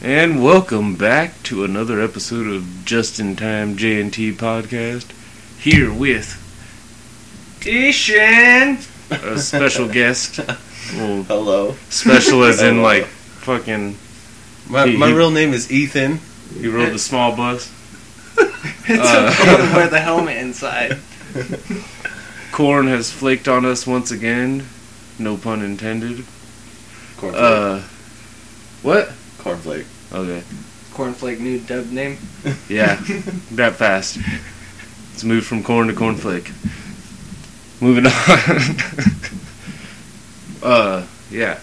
And welcome back to another episode of Just In Time J&T Podcast, here with Ishan, a special guest. Well, hello. Special as in like fucking... My real name is Ethan. He rode the small bus. It's okay to wear the helmet inside. Corn has flaked on us once again. No pun intended. Cornflake. What? Cornflake. Okay. Cornflake, new dub name? Yeah, that fast. It's moved from corn to cornflake. Moving on. Yeah.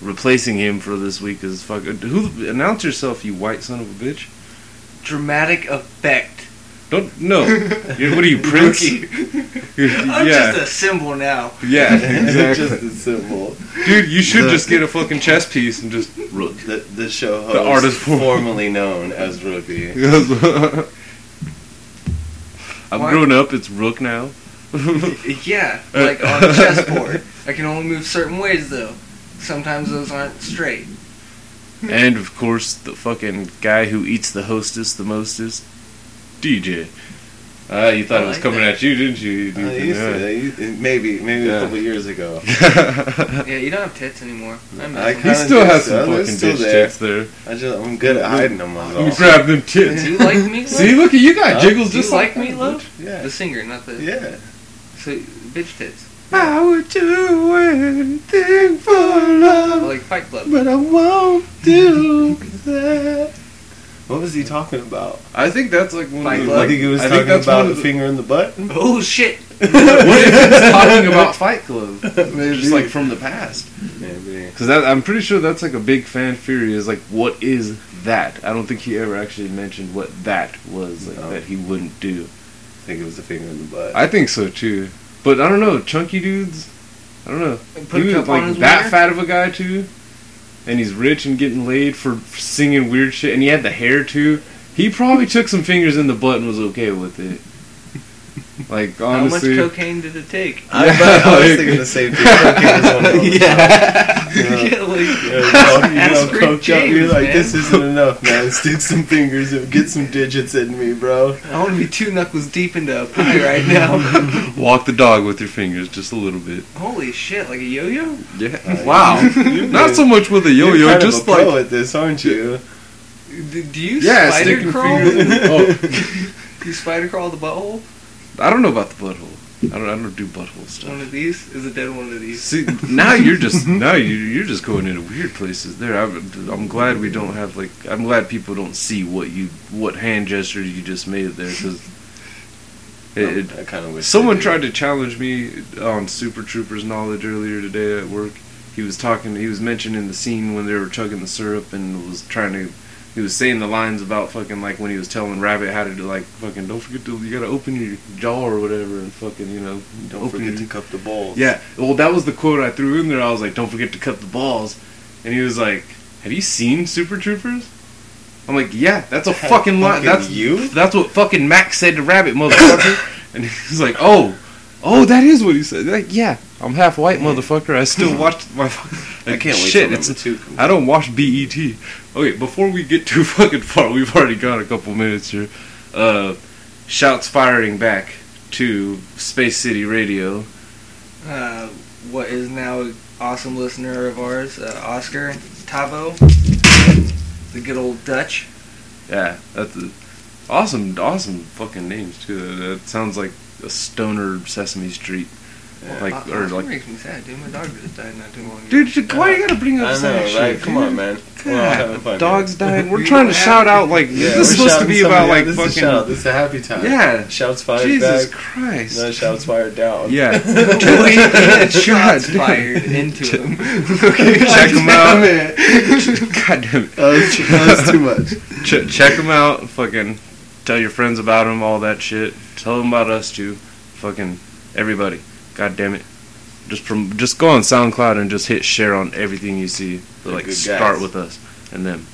Replacing him for this week is fucking... Who, announce yourself, you white son of a bitch. Dramatic effect. Don't... No. What are you, Prince? I'm just a symbol now. Yeah, exactly. Just a symbol. Dude, you should just get a fucking chess piece and just... Rook. The show host, the artist formerly known as Rookie. I'm grown up, it's Rook now. Yeah, like on a chessboard. I can only move certain ways, though. Sometimes those aren't straight. And, of course, the fucking guy who eats the hostess the mostest, DJ. You thought it was coming at you, didn't you? I used to. Maybe a couple years ago. Yeah, you don't have tits anymore. He still has some fucking bitch tits there. I'm good at hiding them. Let me grab them tits. Do you like Meat Loaf? See, look at you guys. Jiggles just like Meat Loaf? Yeah. The singer, not the... Yeah. So, bitch tits. I would do anything for love. Like Fight Club. But I won't do that. What was he talking about? I think that's like one of the... Like he was talking about the finger in the butt? Oh, shit. What if he was talking about Fight Club? Maybe. Just like from the past. Maybe. Because I'm pretty sure that's like a big fan theory is like, what is that? I don't think he ever actually mentioned what that was that he wouldn't do. I think it was the finger in the butt. I think so, too. But I don't know, chunky dudes, I don't know. He was like that fat of a guy too, and he's rich and getting laid for singing weird shit, and he had the hair too. He probably took some fingers in the butt and was okay with it. Like honestly, how much cocaine did it take? I was thinking the same thing. Cocaine was one of those. Yeah, you're like, this isn't enough, man. Stick some fingers and get some digits in me, bro. I want to be two knuckles deep into a pie right now. Walk the dog with your fingers just a little bit. Holy shit, like a yo-yo? Yeah. Wow. Not so much with a yo-yo, you're kind just of a pro like at this, aren't you? Do you spider crawl? Do you spider crawl the butthole? I don't know about the butthole. I don't do butthole stuff. One of these is a dead one of these. See, now you're just going into weird places. There, I'm glad we don't have like. I'm glad people don't see what hand gesture you just made there because. I kind of wish someone tried to challenge me on Super Troopers knowledge earlier today at work. He was mentioning the scene when they were chugging the syrup and was trying to. He was saying the lines about fucking, like, when he was telling Rabbit how to do, like, fucking, don't forget to, you gotta open your jaw or whatever and fucking, you know. Don't forget to cup the balls. Yeah. Well, that was the quote I threw in there. I was like, don't forget to cup the balls. And he was like, have you seen Super Troopers? I'm like, yeah, that's a fucking line. That's you? That's what fucking Max said to Rabbit, motherfucker. And he was like, oh, that is what he said. Like, yeah, I'm half white, motherfucker. I still watch my fucking... Like, I can't wait shit, till it's too cool. I don't watch BET. Okay, before we get too fucking far, we've already got a couple minutes here. Shouts firing back to Space City Radio. What is now an awesome listener of ours, Oscar Tavo, the good old Dutch. Yeah, that's awesome fucking names, too. That sounds like a stoner Sesame Street. Yeah. That makes me sad, dude. My dog just died not too long ago. Dude, why you gotta bring up sad shit? Right? Come on, man. God, dogs died. We're trying to shout out, like, this is supposed to be about, like, this fucking... This is a happy time. Yeah. Shouts fired Jesus back. Christ. No, shouts fired down. Yeah. Shots fired into him. Okay, check him out. God damn it. That was too much. Check him out. Fucking tell your friends about him, all that shit. Tell them about us, too. Fucking everybody. God damn it. Just go on SoundCloud and just hit share on everything you see. But, like, start with us and them.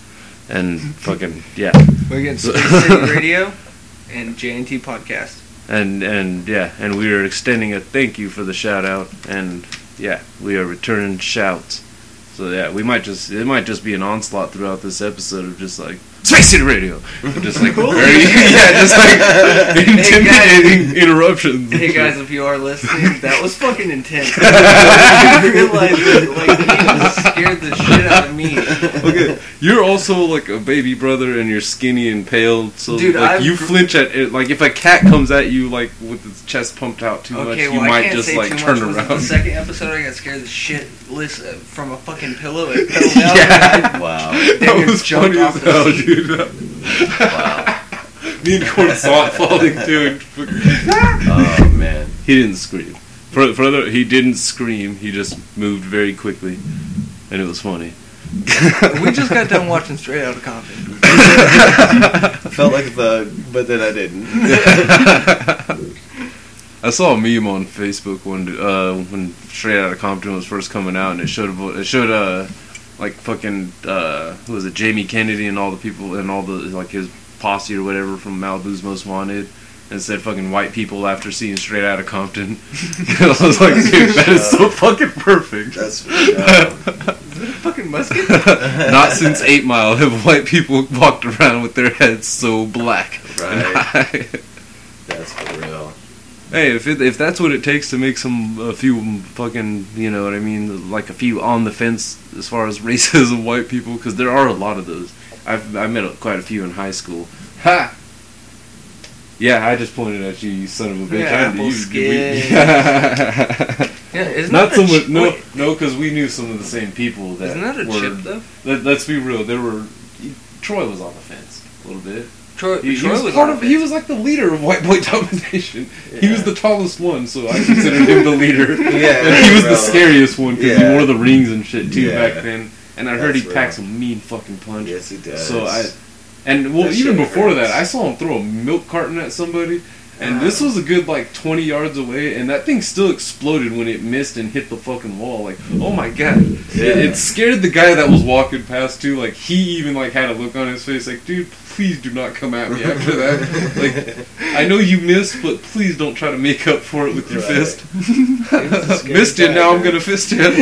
And fucking, yeah. We're getting Space City Radio and J&T Podcast. And we are extending a thank you for the shout out. And, yeah, we are returning shouts So yeah, it might just be an onslaught throughout this episode of just like Space City Radio, just like very, just like intimidating interruptions. Hey guys, if you are listening, that was fucking intense. I realized that like you scared the shit out of me. Okay, you're also like a baby brother, and you're skinny and pale, so dude, like you flinch at it. Like if a cat comes at you like with its chest pumped out too much, you might just like turn around. Was it the second episode, I got scared the shitless from a fucking pillow and fell down. Yeah, wow, that was funny as hell, dude. Wow. Me and Corn saw it falling too. Oh man, he didn't scream. Further, he didn't scream. He just moved very quickly, and it was funny. We just got done watching Straight Outta Compton. Felt like but then I didn't. I saw a meme on Facebook when Straight Outta Compton was first coming out, and it showed like fucking, who was it, Jamie Kennedy and all the people and all the, like, his posse or whatever from Malibu's Most Wanted, and said fucking white people after seeing Straight Outta Compton. I was like, dude, that is so fucking perfect. That's is that a fucking musket? Not since 8 Mile have white people walked around with their heads so black. Right. That's for real. Hey, if that's what it takes to make a few fucking, you know what I mean, like a few on the fence as far as racism, white people, because there are a lot of those. I met quite a few in high school. Ha! Yeah, I just pointed at you, you son of a bitch. Yeah, apple skin. Yeah, isn't that a chip? No, because we knew some of the same people that were... Isn't that a chip, though? Let's be real, Troy was on the fence a little bit. He was like the leader of white boy domination. Yeah. He was the tallest one, so I considered him the leader. Yeah, and he was the scariest one because he wore the rings and shit too back then. And I heard he packed some mean fucking punch. Yes, he does. Even before that, I saw him throw a milk carton at somebody, and this was a good like 20 yards away, and that thing still exploded when it missed and hit the fucking wall. Like, oh my god, it scared the guy that was walking past too. Like he even like had a look on his face, like, dude, please do not come at me after that. Like, I know you missed, but please don't try to make up for it with your fist. Missed it, now I'm going to fist him. Holy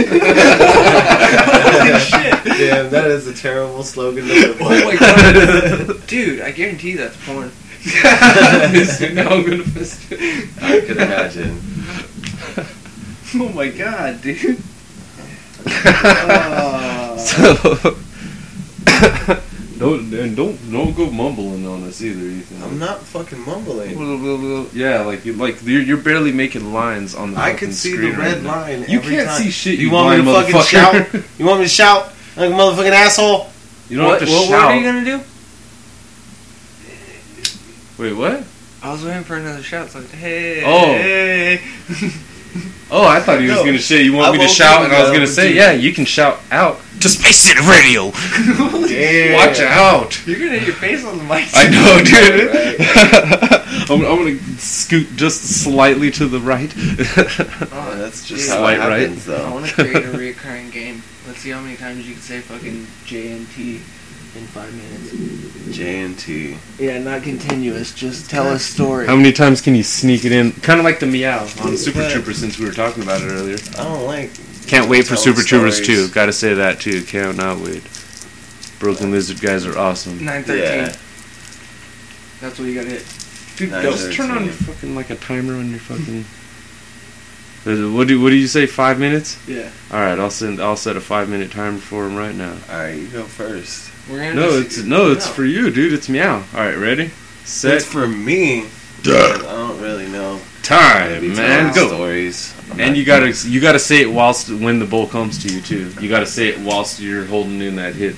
shit. Damn, that is a terrible slogan to live with. Oh my god. Dude, I guarantee that's porn. Missed it, now I'm going to fist him. I can imagine. Oh my god, dude. Don't go mumbling on us either, Ethan. I'm not fucking mumbling. Yeah, like you're barely making lines on the. I can see the red line. You can't see shit. You want me to fucking shout? You want me to shout like a motherfucking asshole? You don't have to shout. What are you gonna do? Wait, what? I was waiting for another shout. It's like, hey. Oh. Hey. Oh, I thought he was going to say, you want me to shout? And I was going to say, yeah, you can shout out to Space City Radio. Watch out. You're going to hit your face on the mic. I know, dude. Right. I'm going to scoot just slightly to the right. Oh, that's just slight right. Though. I want to create a recurring game. Let's see how many times you can say fucking J&T in 5 minutes. J&T. Yeah, not continuous. Just tell a story. How many times can you sneak it in? Kind of like the meow on Super Troopers, since we were talking about it earlier. I don't like... Can't wait for Super Troopers 2. Gotta say that, too. Cannot wait. Broken Lizard guys are awesome. 9:13. Yeah. That's what you gotta hit. Dude, just turn on your fucking, like, a timer on your fucking... What do you say, 5 minutes? Yeah. Alright, I'll set a 5-minute timer for him right now. Alright, you go first. It's for you, dude. It's meow. Alright, ready? Set. It's for me. Duh. I don't really know. Time, man. Go. Stories. And you gotta say it whilst when the ball comes to you too. You gotta say it whilst you're holding in that hit.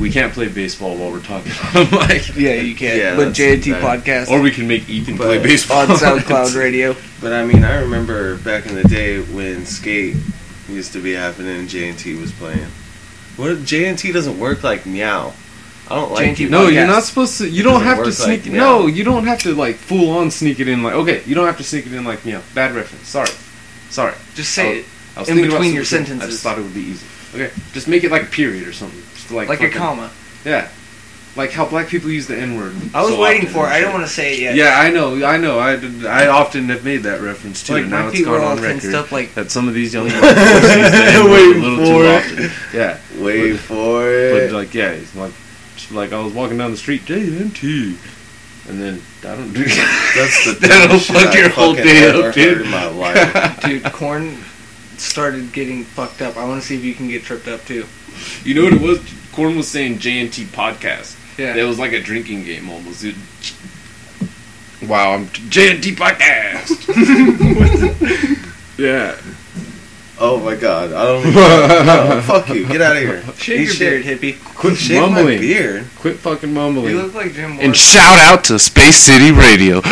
We can't play baseball while we're talking on the mic. Yeah, you can. Yeah, but J&T Podcast. Or we can make Ethan play baseball. On SoundCloud Radio. But I mean, I remember back in the day when skate used to be happening and J&T was playing. What, J&T doesn't work like meow. I don't like J&T. No, you're not supposed to. You don't have to sneak. Like no, you don't have to like full on sneak it in. Like okay, you don't have to sneak it in like meow. Bad reference. Sorry. Just say it in between your sentences. I just thought it would be easy. Okay, just make it like a period or something. Like a comma. Yeah. like how black people use the N-word. I was so waiting for it. I don't want to say it yet. Yeah, I know. I often have made that reference too. Like, now it's gone on record stuff like that some of these young people use the N-word a little too often. Yeah, wait for it. But like, yeah, it's like I was walking down the street, J&T. And then, I don't do that. That'll fuck your whole day up, dude. In my life. Dude, corn started getting fucked up. I want to see if you can get tripped up, too. You know what it was? Corn was saying J&T Podcast. Yeah. It was like a drinking game almost, dude. Wow, I'm J&T Podcast! Yeah. Oh my god, I don't know. No, fuck you, get out of here. Shake your beard, hippie. Quit shaking my beard. Quit fucking mumbling. You look like Jim Morrison. And shout out to Space City Radio.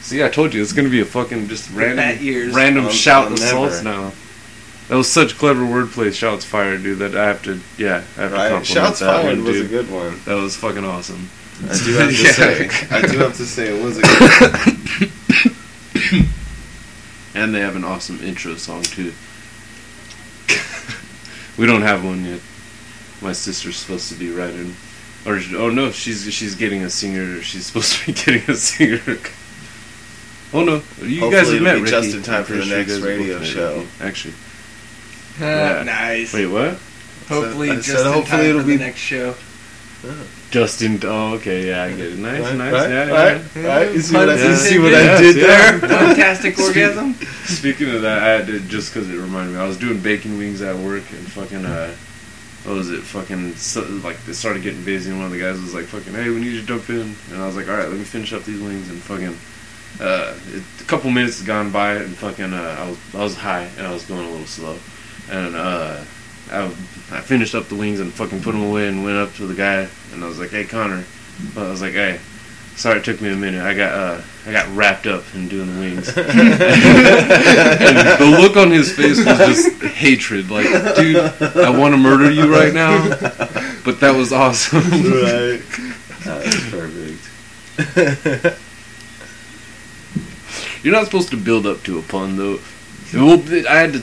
See, I told you, it's gonna be a fucking just random shout and assaults now. That was such clever wordplay, shots fired, dude, that I have to compliment shots that fired one, dude. Was a good one. That was fucking awesome. I do have to say, it was a good one. And they have an awesome intro song, too. We don't have one yet. My sister's supposed to be writing, or oh no, she's getting a singer. She's supposed to be getting a singer. Oh no, you hopefully guys have met Ricky. Just in time for the next radio show. Ricky, actually, yeah. Nice. Wait, what? Hopefully, hopefully it'll be the next show. Justin. Oh, okay, yeah, I get it. Nice, right, nice. Right, yeah. Right. You see what I did there? Fantastic orgasm. Speaking of that, I had to, just because it reminded me, I was doing bacon wings at work and fucking, what was it? Fucking, so, like, it started getting busy and one of the guys was like, fucking, hey, we need you to jump in. And I was like, alright, let me finish up these wings and fucking, a couple minutes had gone by and fucking, I was high and I was going a little slow. And, I finished up the wings and fucking put them away and went up to the guy and I was like, hey, Connor. I was like, hey, sorry it took me a minute. I got wrapped up in doing the wings. And the look on his face was just hatred. Like, dude, I want to murder you right now. But that was awesome. Right. That was perfect. You're not supposed to build up to a pun, though. Well, I had to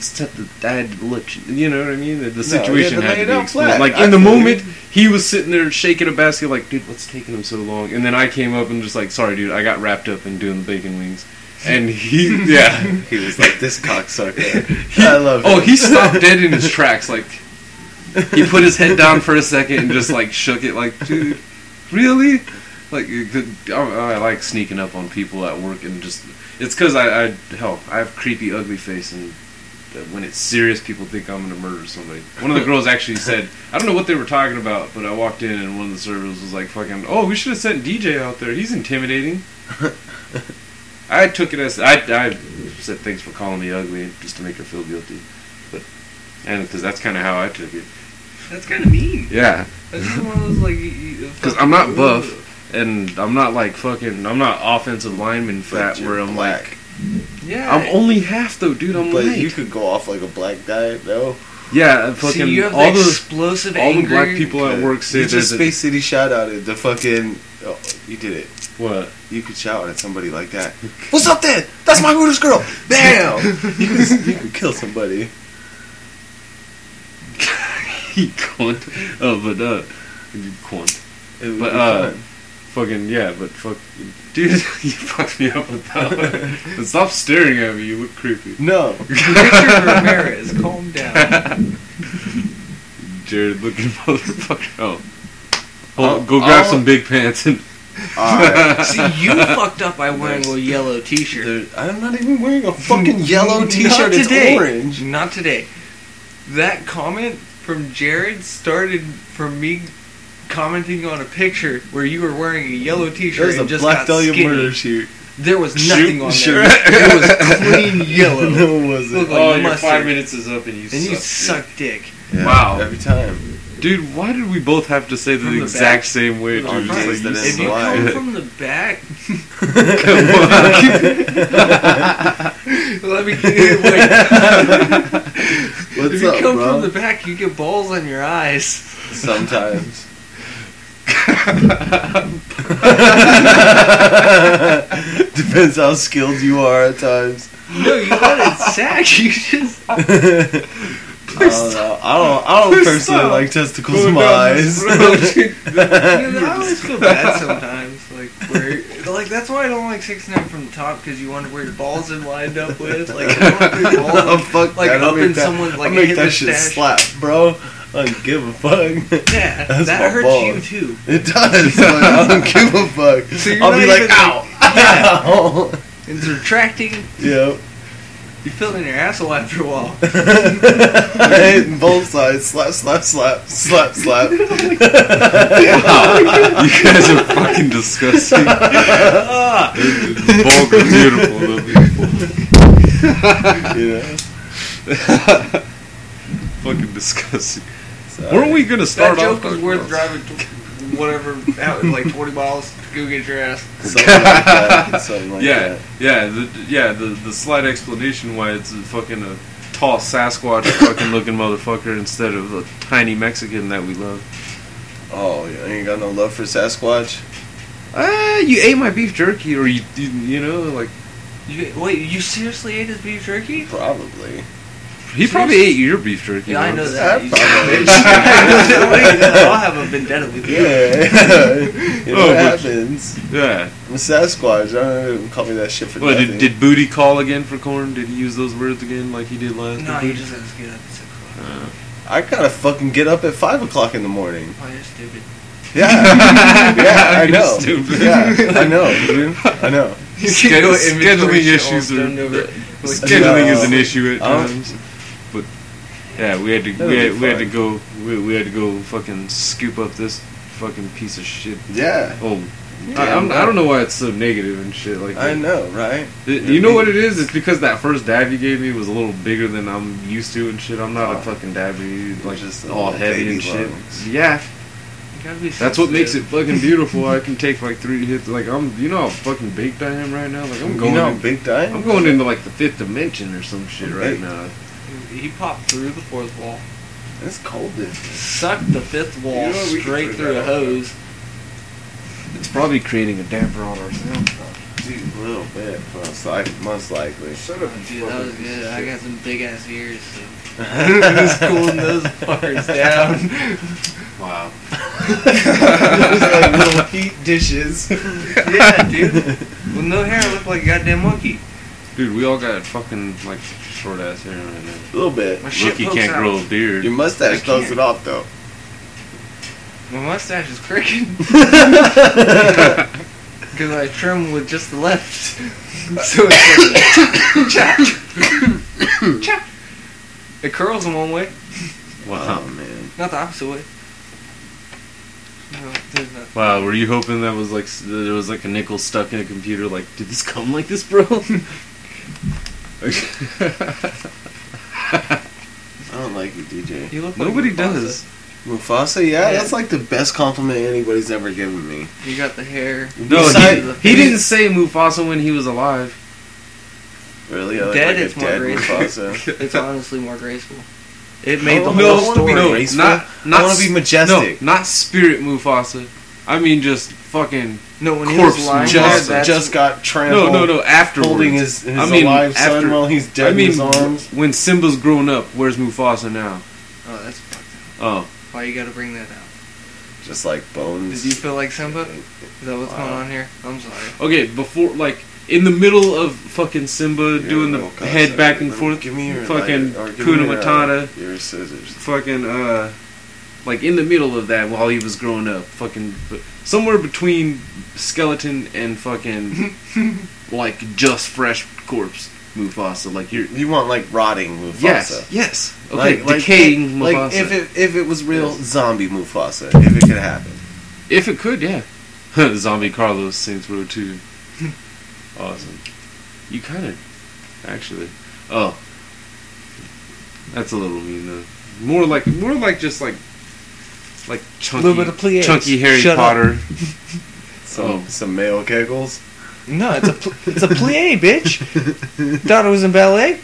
let you. You know what I mean? The situation had to be explained. Like in the moment, he was sitting there shaking a basket, like, dude, what's taking him so long? And then I came up and just like, sorry, dude, I got wrapped up in doing the bacon wings. And he, yeah, he was like, this cocksucker. I love him. Oh, he stopped dead in his tracks. Like, he put his head down for a second and just like shook it. Like, dude, really? Like, I like sneaking up on people at work and just. It's because I have creepy, ugly face, and when it's serious, people think I'm going to murder somebody. One of the girls actually said, I don't know what they were talking about, but I walked in, and one of the servers was like, fucking, oh, we should have sent DJ out there. He's intimidating. I took it as, I said thanks for calling me ugly, just to make her feel guilty. And because that's kind of how I took it. That's kind of mean. Yeah. That's just one of those, like... Because I'm not buff. And I'm not like fucking. I'm not offensive lineman fat where I'm black. Like. Yeah. I'm only half though, dude. I'm like. But you could go off like a black guy, though. Yeah, fucking. So you have all the explosive anger. All the black people at work say there's a Space City shout out at the fucking. Oh, you did it. What? You could shout at somebody like that. What's up there? That's my Hooters girl. Bam! you could kill somebody. You cunt. Oh, but you cunt. But Fucking, yeah, but fuck... Dude, you fucked me up with that one. And stop staring at me, you look creepy. No. Richard Ramirez, calm down. Jared, looking motherfucker. Oh. Go grab some big pants and... Alright. See, you fucked up by wearing a yellow t-shirt. I'm not even wearing a fucking yellow t-shirt, it's orange. Not today. That comment from Jared started from me... commenting on a picture where you were wearing a yellow t-shirt and just got skinny. There was a Black Dahlia murder shoot. There was nothing on there. It was clean yellow. No, was it? Looked like your mustard. 5 minutes is up and you suck dick. Yeah. Wow. Every time. Dude, why did we both have to say the exact same way? Dude? Just like, if you come from the back... Come on. Let me get it away. What's if you up, come bro? From the back, you get balls on your eyes. Sometimes. Depends how skilled you are at times. No, you got it sack. You just I don't personally like testicles in my eyes. I always feel bad sometimes. That's why I don't like 6ix9ine from the top, because you wonder where your balls are lined up with. Like, I don't want your balls up in someone's like hip. Make that shit slap, bro. I don't give a fuck. Yeah, that hurts you too. It does. I don't give a fuck. So I'll be like, ow. Yeah. It's retracting. Yep. You feel it in your asshole after a while. Hitting both sides. Slap, slap, slap. Slap, slap. You guys are fucking disgusting. Both are beautiful, though, people. Yeah. Fucking disgusting. Sorry. Where are we going to start off? That joke was worth driving out, like 20 miles to go get your ass. Something like that. The slight explanation why it's a tall Sasquatch fucking looking motherfucker instead of the tiny Mexican that we love. Oh, yeah, ain't got no love for Sasquatch. You ate my beef jerky, or you know. Wait, you seriously ate his beef jerky? Probably. He probably ate your beef jerky. Yeah, I know that. I'll have a vendetta with you. Yeah. You know what happens. Yeah. I'm a Sasquatch. I don't even call me that shit for nothing. Did Booty call again for corn? Did he use those words again like he did last? No, he just had to get up at 6 o'clock. I gotta fucking get up at 5 o'clock in the morning. Oh, you're stupid. Yeah. I know. Stupid. Yeah, I know, dude. I know. Scheduling issues are... Scheduling is an issue at times. Yeah, we had to go fucking scoop up this fucking piece of shit. Yeah. Oh, yeah. I don't know why it's so negative and shit like that. I know, right? You know what it is? It's because that first dab you gave me was a little bigger than I'm used to and shit. I'm not a fucking dabber, like just all heavy and shit. Lungs. Yeah. That's what makes it fucking beautiful. I can take like 3 hits. Like you know how fucking baked I am right now. Like I'm going. You know how baked I am? I'm going into like the 5th dimension or some shit right now. He popped through the 4th wall. That's cold, dude. Sucked the 5th wall straight through a hose. It's probably creating a damper on our SoundCloud. Dude, a little bit. Most likely. Shut up. Dude, that was good. I got some big ass ears. So. Just cooling those parts down. Wow. Those are like little heat dishes. Yeah, dude. With no hair, I look like a goddamn monkey. Dude, we all got fucking, short ass hair right now. A little bit. Rookie can't grow a beard. Your mustache throws it off, though. My mustache is crooked. Because I trim with just the left. So it's like... chop. It curls in one way. Wow, man. Not the opposite way. Wow, were you hoping that was there was a nickel stuck in a computer? Like, did this come like this, bro? I don't like you, DJ. You look like nobody Mufasa. Does. Mufasa, yeah, that's like the best compliment anybody's ever given me. You got the hair. No, he didn't say Mufasa when he was alive. Really? It's more graceful. Mufasa. It's honestly more graceful. It made the whole story. I want to be majestic. No, not spirit Mufasa. I mean just fucking corpse Mufasa. Just got trampled. No. Afterwards. Holding his alive son while he's dead in his arms. When Simba's grown up, where's Mufasa now? Oh, that's fucked up. Oh. Why you gotta bring that out? Just like bones. Did you feel like Simba? Is that what's going on here? I'm sorry. Okay, before, in the middle of fucking Simba doing the head back and forth, give me your fucking Kuna Matata, your scissors, fucking in the middle of that while he was growing up, fucking somewhere between skeleton and fucking just fresh corpse Mufasa, you want rotting Mufasa, yes, okay, decaying Mufasa, if it was real zombie Mufasa, if it could happen, zombie Carlos Saints Row 2. Awesome. You kind of, actually. Oh, that's a little mean though. More like chunky Harry Potter. Some male kegels. No, it's a plie, bitch. Thought it was in ballet.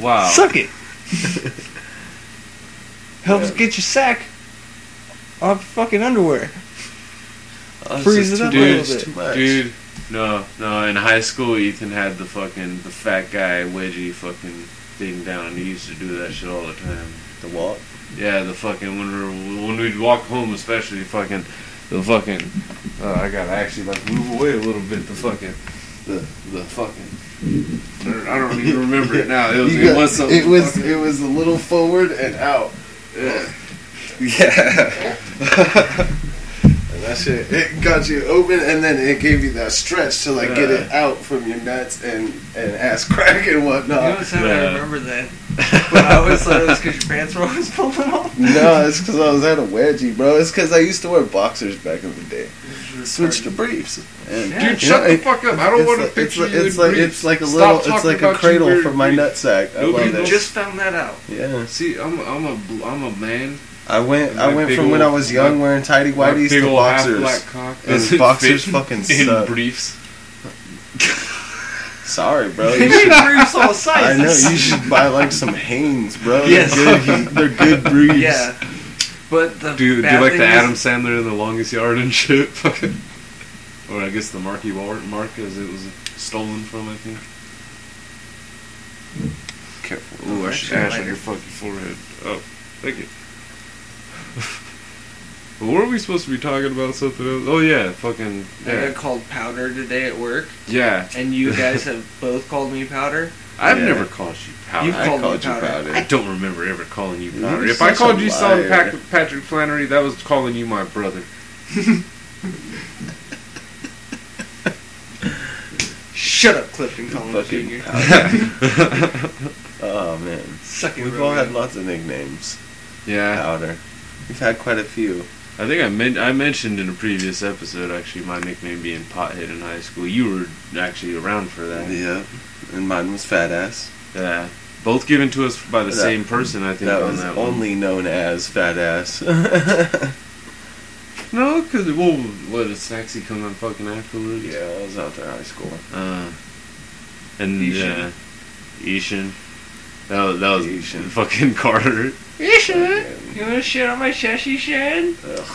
Wow. Suck it. Helps get your sack off fucking underwear. Freeze it up a little bit, dude. No. In high school, Ethan had the fat guy wedgie fucking thing down. He used to do that shit all the time. The walk? Yeah, the fucking when we'd walk home, especially fucking the fucking. I gotta actually like move away a little bit. The fucking the fucking. I don't even remember it now. It was a little forward and out. Yeah. Yeah. And that shit, it got you open, and then it gave you that stretch to like get it out from your nuts and ass crack and whatnot. You know what's happening? I remember that. But I always thought it was because your pants were always pulling off. No, it's because I was at a wedgie, bro. It's because I used to wear boxers back in the day. Switched to briefs. And dude, shut the fuck up! I don't want to picture you in briefs. It's like a little, it's like a cradle for my nutsack. I just found that out. Yeah. See, I'm a man. I went from when I was young wearing tidy whities to boxers. And boxers fucking suck. In briefs. Sorry, bro. You should briefs all sizes. I know, you should buy like some Hanes, bro. Yes. They're good briefs. Yeah. But do you like the Adam Sandler in The Longest Yard and shit? Fucking. Or I guess the Marky Mark as it was stolen from, I think. Careful. Ooh, I should ash on your fucking forehead. Oh, thank you. Well, were we supposed to be talking about something else? Oh, yeah, fucking... Yeah. I got called Powder today at work. Yeah. And you guys have both called me Powder. I've never called you Powder. I called you Powder. I don't remember ever calling you Powder. If I called you Sean Patrick Flanery, that was calling you my brother. Shut up, Clifton Collins Jr. Oh, man. We've all had lots of nicknames. Yeah. Powder. We've had quite a few. I think I mentioned in a previous episode, actually, my nickname being Pothead in high school. You were actually around for that. Yeah, and mine was Fat Ass. Yeah, both given to us by the same person, I think. That was on that only one. Known as Fat Ass. No, because, well, what, did Snaxy come on fucking afterwards? Yeah, I was out there high school. And Ishan. That was Ishan. Fucking Carter. Ishan! You wanna shit on my cheshy shed? Ugh.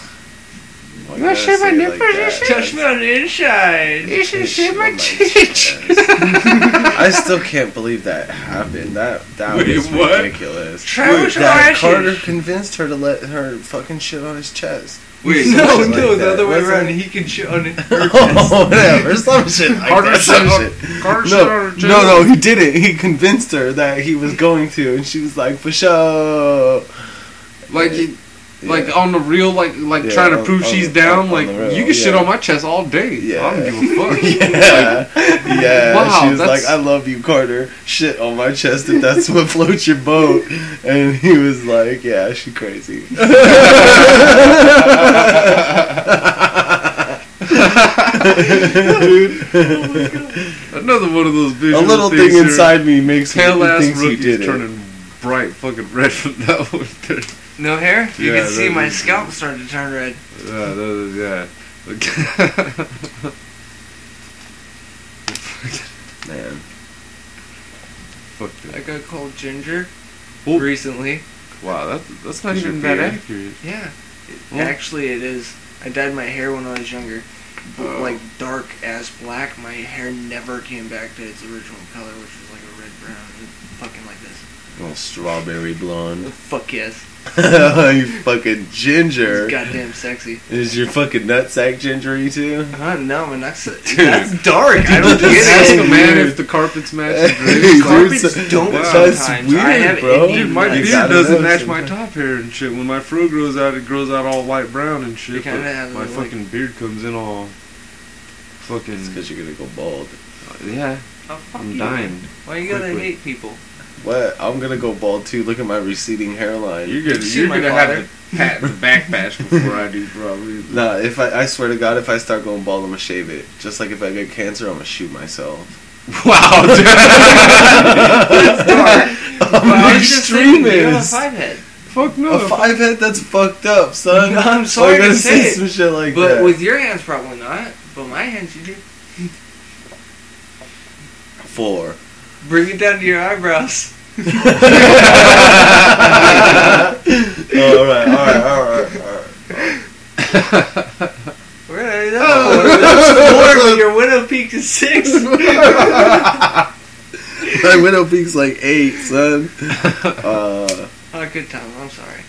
You wanna shit my nippers and shit? Touch me on the inside. You should shit my chest. I still can't believe that happened. That was ridiculous. Travis Carter convinced her to let her fucking shit on his chest. Wait, no, the other way around. He can shit on her chest. Oh, whatever. Some shit. Carter shit on her chest. No, he didn't. He convinced her that he was going to, and she was like, for sure. Like, on the real, trying to prove she's down. Like, you can shit on my chest all day. Yeah. I don't give a fuck. Yeah, like, yeah. Wow, she was like, I love you, Carter. Shit on my chest if that's what floats your boat. And he was like, yeah, she crazy. Dude, oh my God. Another one of those visual things. A little thing inside me makes me think he did it. Turning bright fucking red from that one there. No hair? You can see my scalp starting to turn red. Man. Fuck that. I got called Ginger recently. Wow, that's not even that accurate. Yeah. Actually, it is. I dyed my hair when I was younger. But, like, dark as black, my hair never came back to its original color, which was like a red-brown. Fucking like this. Oh, strawberry blonde. Fuck yes. You fucking ginger. It's goddamn sexy. Is your fucking nutsack gingery too? No, my nutsack. That's dark. I don't get it. Ask a man if the carpets match. Carpets don't match. That's weird, bro. Dude, my beard doesn't match my top hair and shit. When my fro grows out, it grows out all light brown and shit. But my fucking beard comes in all fucking. It's because you're gonna go bald. Yeah. Oh, fuck I'm dying. Why you gotta hate people? What? I'm gonna go bald too. Look at my receding hairline. You're gonna have to pat the back patch before I do, probably. Nah, I swear to God, if I start going bald, I'm gonna shave it. Just like if I get cancer, I'm gonna shoot myself. Wow, dude. That's dark. I'm extremist. You have a 5-head. Fuck no. A 5-head? That's fucked up, son. No, I'm sorry to say some shit like that. But with your hands, probably not. But my hands, you do. 4. Bring it down to your eyebrows. All right. We're going to do 4 when your window peak is 6. My Widow Peak's like 8, son. A good time. I'm sorry.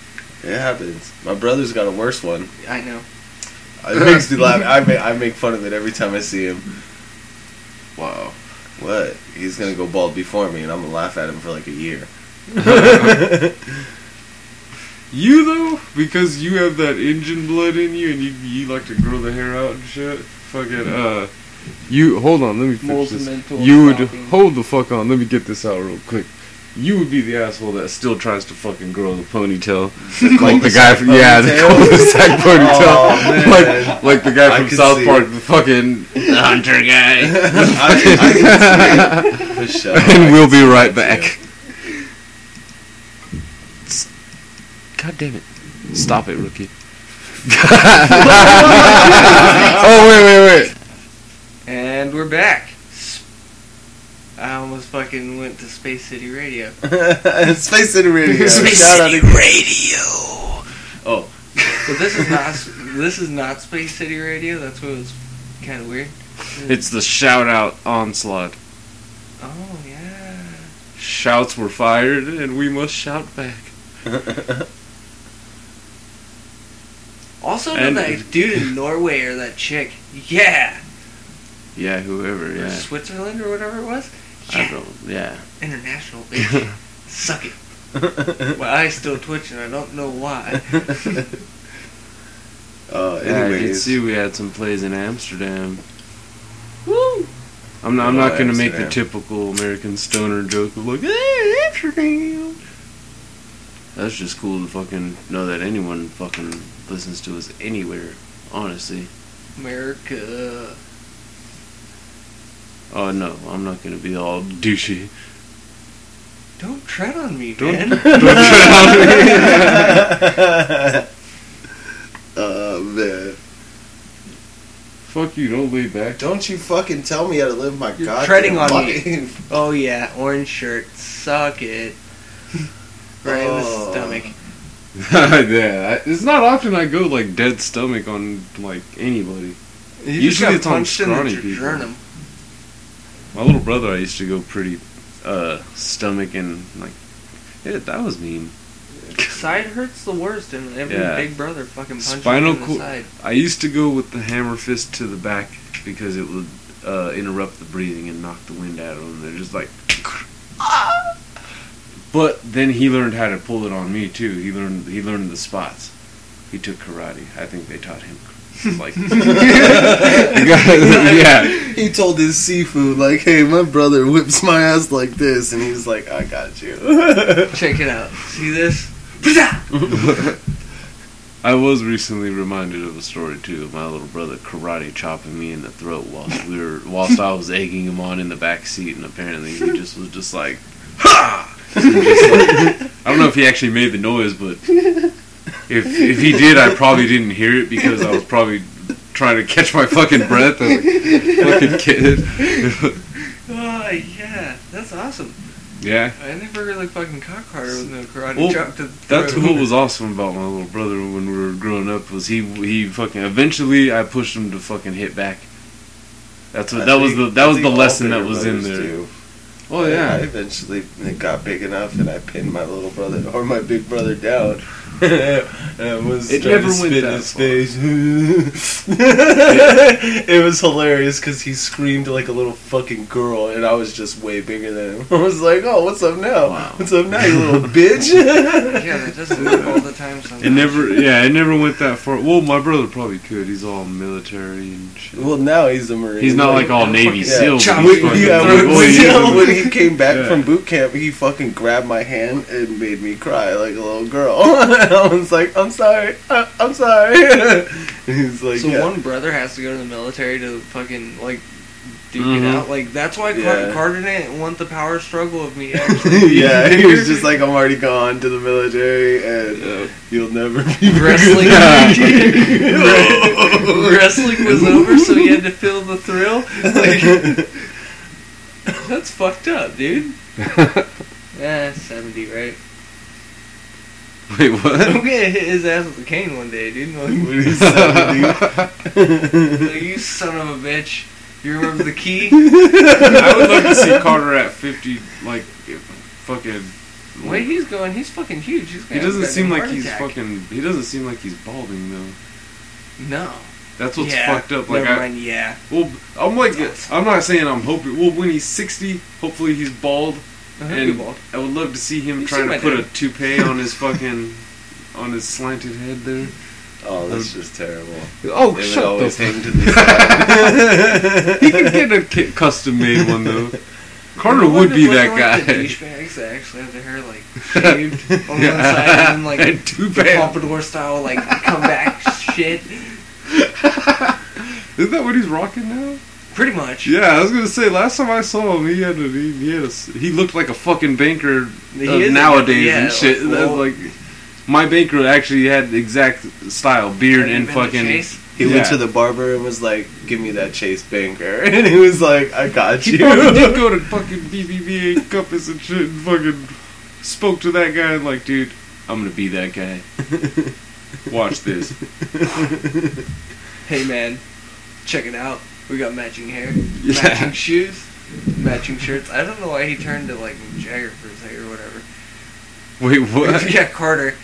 It happens. My brother's got a worse one. I know. It makes me laugh. I make fun of it every time I see him. Wow. What? He's going to go bald before me, and I'm going to laugh at him for like a year. You, though, because you have that Indian blood in you, and you like to grow the hair out and shit. Fucking, you, hold on, let me finish this. You would, hold the fuck on, let me get this out real quick. You would be the asshole that still tries to fucking grow the ponytail. Like the guy from, yeah, the cul-de-sac ponytail. Like the guy from South Park, the fucking hunter guy. I can see it. And we'll be right back. God damn it. Stop it, rookie. Oh, wait. And we're back. I almost fucking went to Space City Radio. Space City Radio. Space City Radio. Oh, but this is not Space City Radio. That's what was kind of weird. It's the shout out onslaught. Oh yeah. Shouts were fired, and we must shout back. Also, to that dude in Norway or that chick. Yeah. Yeah, whoever. Yeah. Or Switzerland or whatever it was. Yeah. Yeah. International, bitch. Suck it. My eye's still twitching. I don't know why. Anyways. I can see we had some plays in Amsterdam. Woo! I'm not going to make the typical American stoner joke of like, hey, Amsterdam. That's just cool to fucking know that anyone fucking listens to us anywhere, honestly. America. Oh, no, I'm not going to be all douchey. Don't tread on me, man. Don't tread on me. Oh, man. Fuck you, don't lay back. Don't you fucking tell me how to live my You're goddamn treading on life. Me. Oh, yeah, orange shirt. Suck it. Right in the stomach. Yeah, it's not often I go, like, dead stomach on, like, anybody. Usually it's on scrawny people. My little brother, I used to go pretty stomach and like, yeah, that was mean. Side hurts the worst, and every big brother fucking punches Spinal me in the side. I used to go with the hammer fist to the back because it would interrupt the breathing and knock the wind out of them. They're just like, ah! But then he learned how to pull it on me too. He learned the spots. He took karate. I think they taught him. Like, he told his seafood, like, hey, my brother whips my ass like this, and he was like, I got you. Check it out. See this? I was recently reminded of a story too of my little brother karate chopping me in the throat whilst I was egging him on in the back seat, and apparently he just was just like, ha! Just like, I don't know if he actually made the noise, but. If he did, I probably didn't hear it because I was probably trying to catch my fucking breath. I was like, fucking kid. Oh, yeah. That's awesome. Yeah. I never really fucking cock-harder with no karate chop. That's what was awesome about my little brother when we were growing up was he fucking... Eventually, I pushed him to fucking hit back. That was the lesson that was in there. Too. Oh, yeah. I eventually it got big enough and I pinned my little brother or my big brother down. And was it never went that in his face. It was hilarious because he screamed like a little fucking girl and I was just way bigger than him. I was like, oh, what's up now? Wow. What's up now, you little bitch? Yeah, that doesn't work all the time sometimes. It never went that far. Well, my brother probably could. He's all military and shit. Well, now he's a Marine. He's not like all Navy SEAL. When he came back from boot camp, he fucking grabbed my hand and made me cry like a little girl. I was like, I'm sorry. He's like, so one brother has to go to the military to fucking like duke it out. Like that's why Carter didn't want the power struggle of me. Actually, he was just like, I'm already gone to the military, and you'll never be wrestling. Wrestling was over, so you had to feel the thrill. Like, that's fucked up, dude. 70, right? Wait, what? I'm gonna hit his ass with a cane one day, dude. Like, you son of a bitch. You remember the key? I would love to see Carter at 50, like, fucking... The way he's going, he's fucking huge. He doesn't seem like he's fucking... He doesn't seem like he's balding, though. No. That's what's fucked up. Like, never mind. Well, I'm like... I'm not saying I'm hoping... Well, when he's 60, hopefully he's bald. And bald. I would love to see him trying to put a toupee on his fucking... on his slanted head there. Oh, that's just terrible. Oh, they shut the fuck up. He could get a custom-made one, though. Carter would be that guy. The douchebags that actually have their hair, like, shaved on one side and, like, and pompadour-style, like, comeback shit. Isn't that what he's rocking now? Pretty much. Yeah, I was gonna say, last time I saw him, he looked like a fucking banker nowadays and shit. That's like... My banker actually had the exact style, beard and fucking... He went to the barber and was like, give me that Chase banker. And he was like, I got you. He probably did go to fucking BBVA Compass and shit and fucking spoke to that guy and like, dude, I'm gonna be that guy. Watch this. Hey man, check it out. We got matching hair, matching shoes, matching shirts. I don't know why he turned to like Jagger for a second or whatever. Wait, what? Yeah, Carter...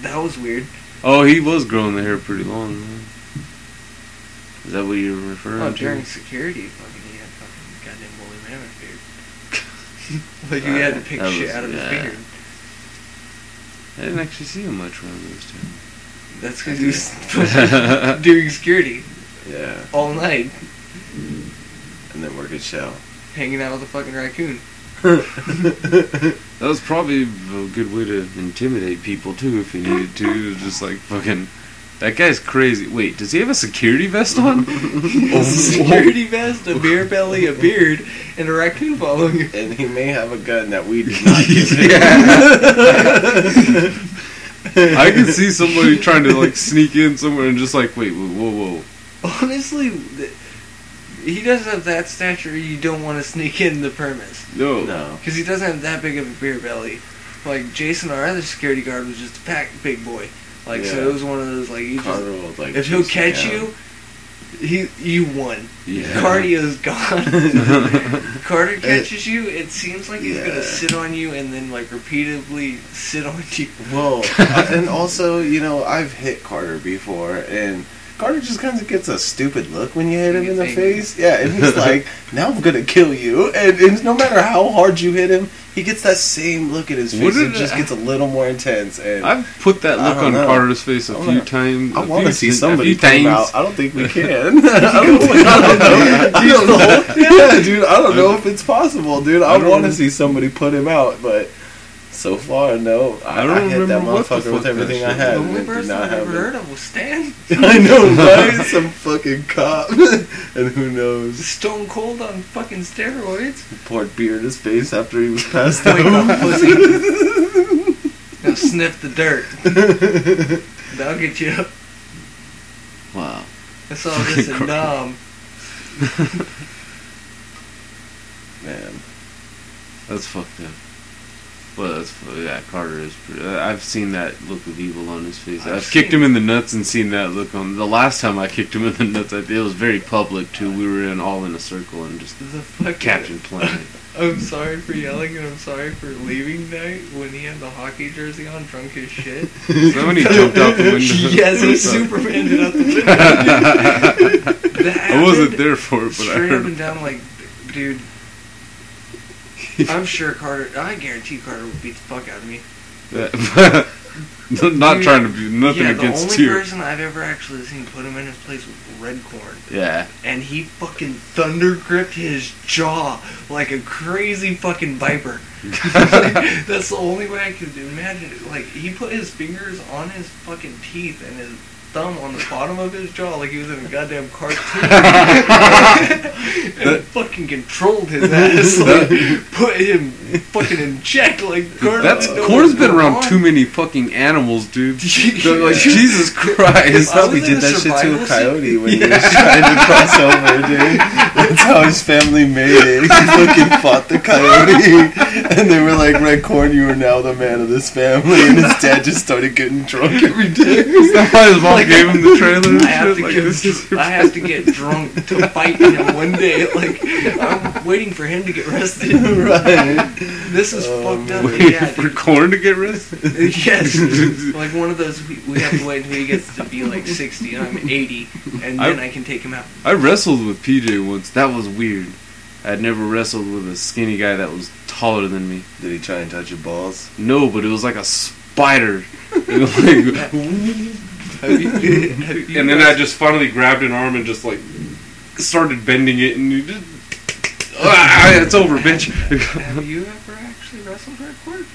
That was weird. Oh, he was growing the hair pretty long, man. Is that what you're referring to? Oh, during security, fucking, he had fucking goddamn woolly mammoth beard. Like, he had to pick shit out of his beard. I didn't actually see him much around those two. That's because he was fucking doing security. Yeah. All night. And then work at Shell. Hanging out with a fucking raccoon. That was probably a good way to intimidate people too, if he needed to. Just like fucking, that guy's crazy. Wait, does he have a security vest on? A security vest, a beer belly, a beard, and a raccoon following him. And he may have a gun that we did not give him. I could see somebody trying to like sneak in somewhere and just like, wait, whoa. Honestly. He doesn't have that stature, you don't want to sneak in the premise. No. Because he doesn't have that big of a beer belly. Like, Jason, our other security guard, was just a big boy. Like, so it was one of those, like, you just... Would, like, if he'll catch you, you won. Yeah. Cardio's gone. Carter catches you, it seems like he's going to sit on you and then, like, repeatedly sit on you. Well, and also, you know, I've hit Carter before, and... Carter just kind of gets a stupid look when you hit him in the face. Yeah, and he's like, now I'm going to kill you. And no matter how hard you hit him, he gets that same look at his face. It just gets a little more intense. And I've put that look on Carter's face a few times. I want to see somebody come out. I don't think we can. Yeah, dude, I don't know if it's possible, dude. I want to see somebody put him out, but... So far, no. I hit that motherfucker with everything I had. The only person I've ever heard of was Stan. I know, right? Some fucking cop. And who knows? Stone cold on fucking steroids. He poured beer in his face after he was passed out. Now sniff the dirt. That'll get you up. Wow. I saw this in Nam. Man. That's fucked up. Well, that's, Carter is pretty... I've seen that look of evil on his face. I've kicked him in the nuts and seen that look on... The last time I kicked him in the nuts, it was very public, too. We were all in a circle and just... Captain Planet. I'm sorry for yelling and I'm sorry for leaving night when he had the hockey jersey on, drunk as shit. Somebody jumped out the window. Yes, he Superman did out the window. I wasn't there for it, but I heard... Straight up and down like, dude... I'm sure I guarantee Carter would beat the fuck out of me. Not trying to be nothing against you. The only person I've ever actually seen put him in his place was Red Corn. Yeah. And he fucking thunder gripped his jaw like a crazy fucking viper. Like, that's the only way I could imagine it. Like, he put his fingers on his fucking teeth and his thumb on the bottom of his jaw like he was in a goddamn cartoon. And fucking controlled his ass. Like, put him fucking in check. Like, Corn's been around too many fucking animals, dude. Like, Jesus Christ. He probably did that shit to a coyote when he was trying to cross over, dude. That's how his family made it. He fucking fought the coyote. And they were like, "Red Corn, you are now the man of this family." And his dad just started getting drunk every day. Is that why his mom gave him the trailer? I have to get drunk to fight him one day. Like, I'm waiting for him to get arrested. Right. This is fucked up. Waiting for Corn to get arrested? Yes. Like one of those, we have to wait until he gets to be like 60 and I'm 80, and then I can take him out. I wrestled with PJ once. That was weird. I'd never wrestled with a skinny guy that was taller than me. Did he try and touch your balls? No, but it was like a spider. It was like... and then I just finally grabbed an arm and just like started bending it, and you just... it's over, bitch. Have you ever actually wrestled hardcore?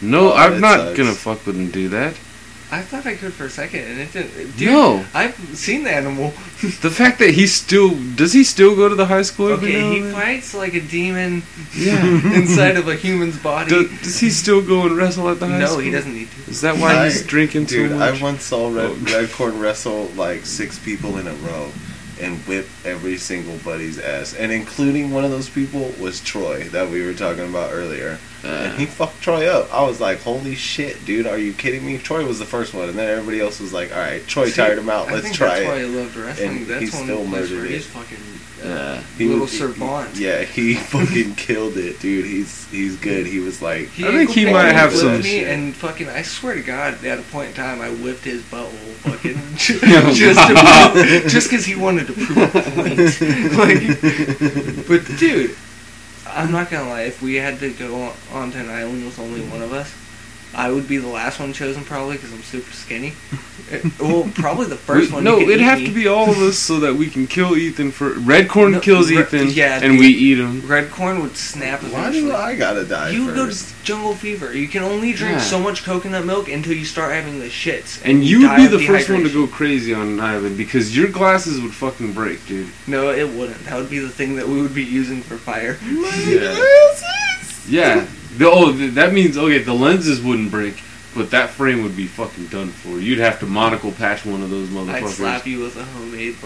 No, I'm not gonna fuck with him do that. I thought I could for a second, and it didn't. Dude, no, I've seen the animal. The fact that he still go to the high school every now and then? Fights like a demon. Yeah. Inside of a human's body. Does he still go and wrestle at the high school? No, he doesn't need to. Is that why he's drinking too much? Dude, I once saw Red Corn wrestle like 6 people in a row and whip every single buddy's ass, and including one of those people was Troy that we were talking about earlier. And he fucked Troy up. I was like, holy shit, dude, are you kidding me? Troy was the first one, and then everybody else was like, alright, Troy tired him out, let's try it. I think that's why I loved wrestling. And that's one of the places where he's fucking little servant. Yeah, he fucking killed it, dude. He's good. He was like... I think he might have some shit. And fucking, I swear to God, at a point in time, I whipped his butthole fucking just because he wanted to prove a point. Like, but dude... I'm not gonna lie, if we had to go onto an island with only one of us, I would be the last one chosen probably because I'm super skinny. Well, probably the first one. No, it'd have to be all of us so that we can kill Ethan for... Red Corn kills Ethan, and we eat him. Red Corn would snap eventually. Why do I gotta die first? You go to Jungle Fever. You can only drink so much coconut milk until you start having the shits. And you'd be the first one to go crazy on an island because your glasses would fucking break, dude. No, it wouldn't. That would be the thing that we would be using for fire. My glasses! Yeah. That means, the lenses wouldn't break, but that frame would be fucking done for. You'd have to monocle patch one of those motherfuckers. I'd slap you with a homemade,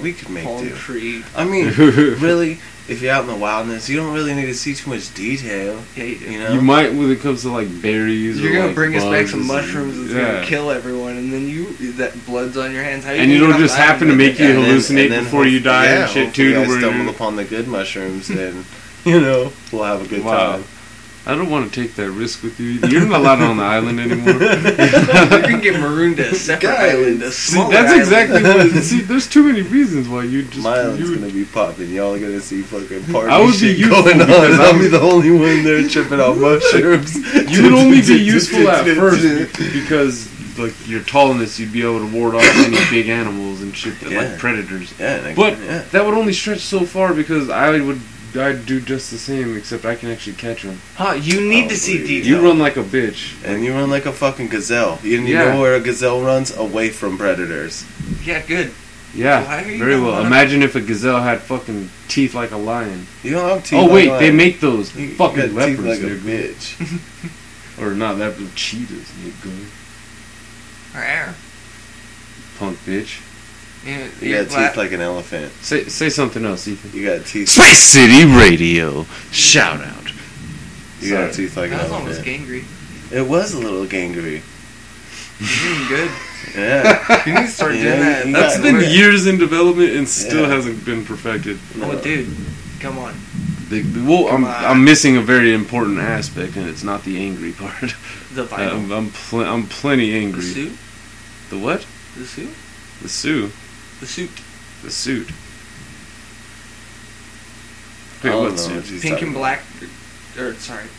we could make palm tree. I mean, really, if you're out in the wilderness, you don't really need to see too much detail. Yeah, you do. You know? You might when it comes to, berries you're or, gonna bring us back some mushrooms that's gonna kill everyone, and then that blood's on your hands. And it'll just happen to make you hallucinate before you die and shit, too. I stumble upon the good mushrooms, and, we'll have a good time. I don't want to take that risk with you. You're not allowed on the island anymore. You can get marooned at a separate island. Exactly what it is. See, there's too many reasons why you just... My island's going to be popping. Y'all are going to see fucking party shit going on. I'll be the only one there tripping on mushrooms. You would only be useful at first because... your tallness, you'd be able to ward off any big animals and shit, like predators. Yeah, but that would only stretch so far because I'd do just the same, except I can actually catch him. You need to see detail. You run like a bitch. And you run like a fucking gazelle. You know where a gazelle runs? Away from predators. Yeah, good. Yeah, very well. Imagine if a gazelle had fucking teeth like a lion. You don't have teeth like a lion. Oh, wait, they make those. You fucking leopards, teeth like a bitch. Or not leopards, cheetahs, nigga. Punk bitch. You got teeth like an elephant. Say something else, Ethan. You got teeth. Space City Radio. Shout out. You got teeth like an elephant. That was almost gangry. It was a little gangry. You're doing good. Yeah. You need to start doing that. That's been years in development and still hasn't been perfected. Oh, dude. Come on. I'm missing a very important aspect, and it's not the angry part. The vital. I'm plenty angry. The suit? The what? The suit? The suit. The suit. The suit. Wait, what suit? Pink and black,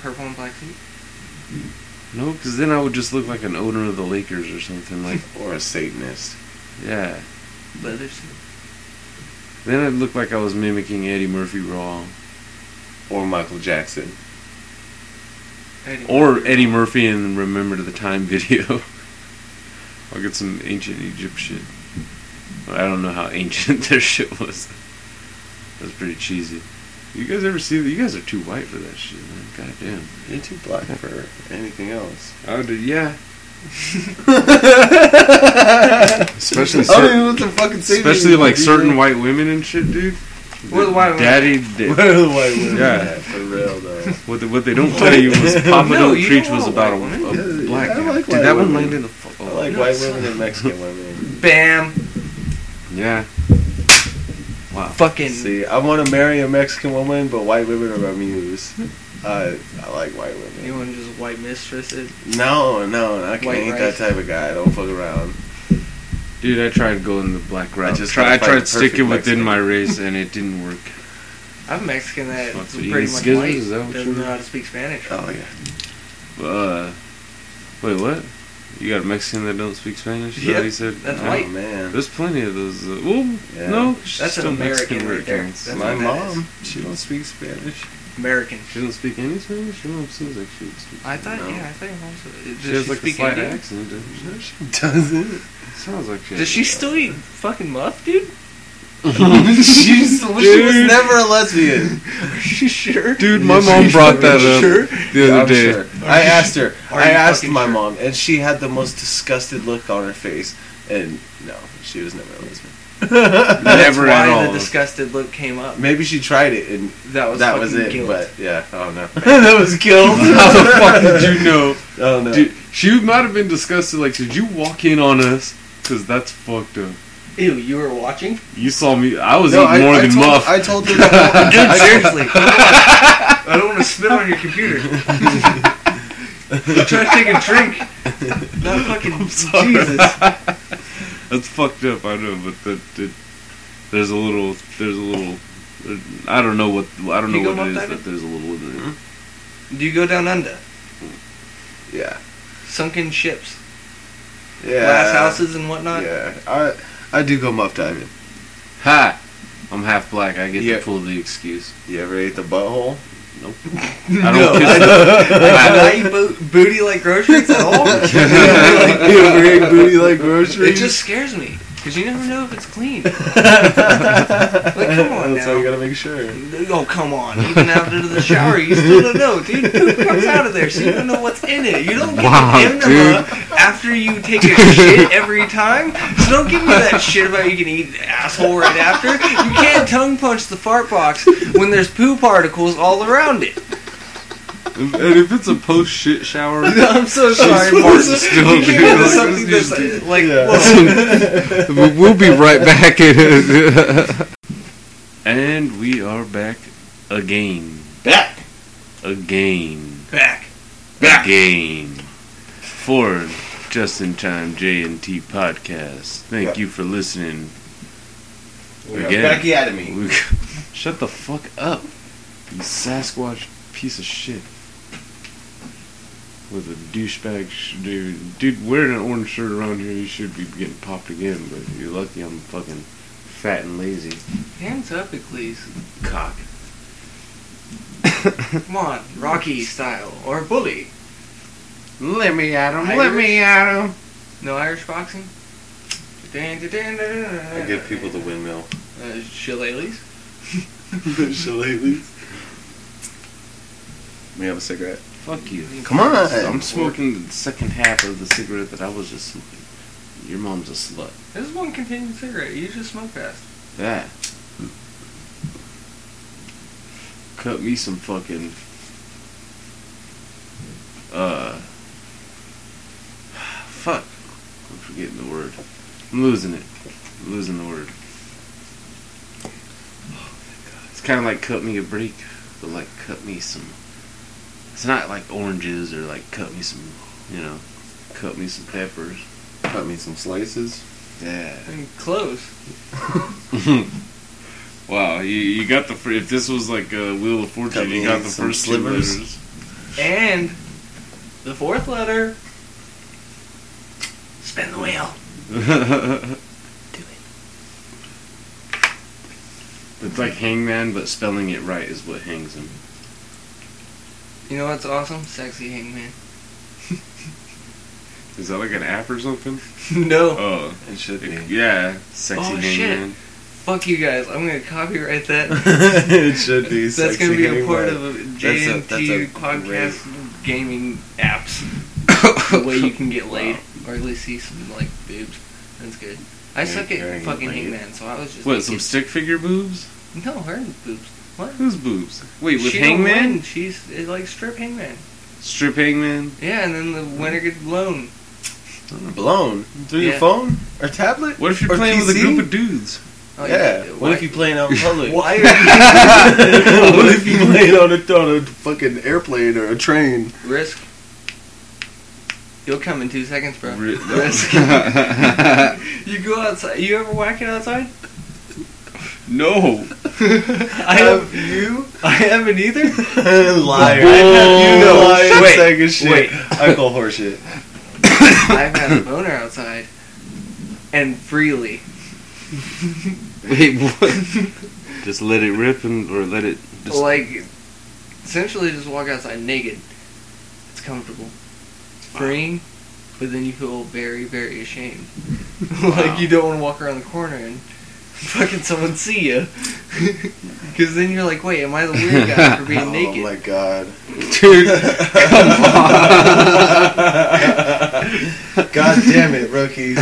purple and black suit? No, because then I would just look like an owner of the Lakers or something like. Or a Satanist. Yeah. Leather suit. Then I'd look like I was mimicking Eddie Murphy Raw. Or Michael Jackson. Eddie Murphy in Remember the Time video. I'll get some ancient Egypt shit. I don't know how ancient their shit was. That was pretty cheesy. You guys ever see that? You guys are too white for that shit, man. Goddamn. You're too black for anything else. Oh, dude, yeah. Especially certain white women and shit, dude. Where the white women? Daddy did. Where the white women? Yeah, for real though. What they don't tell you was Papa Don't Preach was about a black guy. Like dude, that women. One landed. I like white women and Mexican women. Bam. Yeah. Wow. Fucking. See, I want to marry a Mexican woman, but white women are my muse. I like white women. You want to just white mistresses? No, I can't eat that type of guy. I don't fuck around. Dude, I tried going the black route. I tried sticking within my race, and it didn't work. I'm Mexican that is pretty much white. Is that what doesn't know how to speak Spanish. Oh yeah. Wait, what? You got a Mexican that don't speak Spanish? Is that he said? That's white, man. There's plenty of those. No, she's that's still an American right there. That's my mom. She don't speak Spanish. American. She doesn't speak any Spanish? Your mom seems like she would speak Spanish. I think also. She has like a slight accent, doesn't she? No, she doesn't. Sounds like she does. Does she still eat fucking muff, dude? She was never a lesbian. Are you sure? Dude, my mom brought that up the other day. Sure. I asked my mom, and she had the most disgusted look on her face. And no, she was never a lesbian. That's never at all. That's why the disgusted look came up. Maybe she tried it, and that was it. Guilt. But yeah, oh no, that was guilt. How the fuck did you know? Oh no, dude, she might have been disgusted. Like, did you walk in on us? Because that's fucked up. Ew, you were watching? You saw me. I was eating more than muff. I told you. Dude, seriously. I don't want to spit on your computer. Try to take a drink. Not fucking Jesus. That's fucked up. I know, but there's a little. I don't know what it is that there's a little in there. Do you go down under? Yeah. Sunken ships. Yeah. Glass houses and whatnot. Yeah. I do go muff diving. Ha! I'm half black. I get to pull the excuse. You ever ate the butthole? Nope. I don't kiss the... I eat booty like groceries at all. You ever ate booty like groceries? It just scares me. Because you never know if it's clean. Like, come on now. That's how you gotta make sure. Oh, come on. Even after the shower, you still don't know. Dude, poop comes out of there, so you don't know what's in it. You don't get enema after you take a shit every time. So don't give me that shit about you can eat an asshole right after. You can't tongue punch the fart box when there's poo particles all around it. And if it's a post-shit shower... No, I'm so sorry, Martin. You can't do something that's like... Yeah. We'll be right back. And we are back again. Back. Again. Back. Back. Again. For Just In Time J&T Podcast. Thank you for listening. We are back at me. Shut the fuck up, you Sasquatch piece of shit. With a douchebag dude wearing an orange shirt around here, you should be getting popped again, but you're lucky I'm fucking fat and lazy. Hands up, please. Cock. Come on, Rocky style, or bully. Let me at him, let me at him. No Irish boxing? I give people the windmill. Shillelaghs? Shillelaghs? Let me have a cigarette. Fuck you. Come on. I'm smoking the second half of the cigarette that I was just smoking. Your mom's a slut. This is one continued cigarette. You just smoke fast. Yeah. Cut me some fucking... Fuck. I'm forgetting the word. I'm losing it. I'm losing the word. Oh, my God. It's kind of like cut me a break, but like cut me some... It's not like oranges or like cut me some peppers. Cut me some slices. Yeah. And close. Wow, you got the if this was like a Wheel of Fortune, you got the first slivers. And the fourth letter. Spin the wheel. Do it. It's like Hangman, but spelling it right is what hangs him. You know what's awesome? Sexy Hangman. Is that like an app or something? No. Oh, it should be. Yeah, Sexy Hangman. Shit. Fuck you guys. I'm going to copyright that. It should be Sexy Hangman. That's going to be a part of a J&T podcast great. Gaming apps. The way you can get laid. Wow. Or at least see some, like, boobs. That's good. I suck at fucking Hangman, so I was just... What, naked. Some stick figure boobs? No, her boobs. What? Whose boobs? Wait, with Hangman? She's like strip Hangman. Strip Hangman? Yeah, and then the winner gets blown. Blown? Through your phone? Or tablet? What if you're playing PC? With a group of dudes? Oh, yeah. What if you're playing out in public? Why are you... What if you're playing on a fucking airplane or a train? Risk. You'll come in 2 seconds, bro. Risk. You go outside. You ever whack it outside? No. I haven't either. Liar. I have you. No. Sack of shit. Wait. I call horseshit. I've had a boner outside. And freely. Wait, what? Just let it rip or let it... Just... Like, essentially just walk outside naked. It's comfortable. It's freeing, but then you feel very, very ashamed. Wow. Like, you don't want to walk around the corner and... Fucking someone see you, because then you're like, wait, am I the weird guy for being naked? Oh my god, dude! Come on! God damn it, Roki!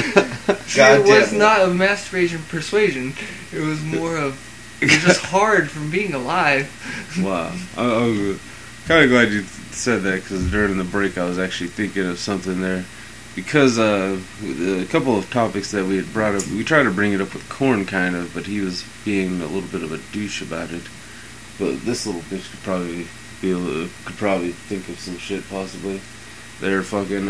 God damn it! It was not a masturbation persuasion. It was more of it's just hard from being alive. Wow, I'm kind of glad you said that because during the break I was actually thinking of something there. Because a couple of topics that we had brought up, we tried to bring it up with Korn, kind of, but he was being a little bit of a douche about it. But this little bitch could probably be could probably think of some shit, possibly. They're fucking,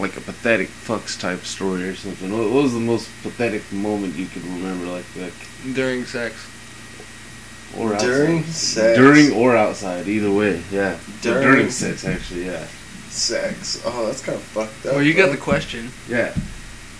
like a pathetic fucks type story or something. What was the most pathetic moment you could remember like that? During sex. Or outside. During sex. During or outside, either way, yeah. During sex, actually, yeah. Sex. Oh, that's kind of fucked up. Well, you got the question. Yeah.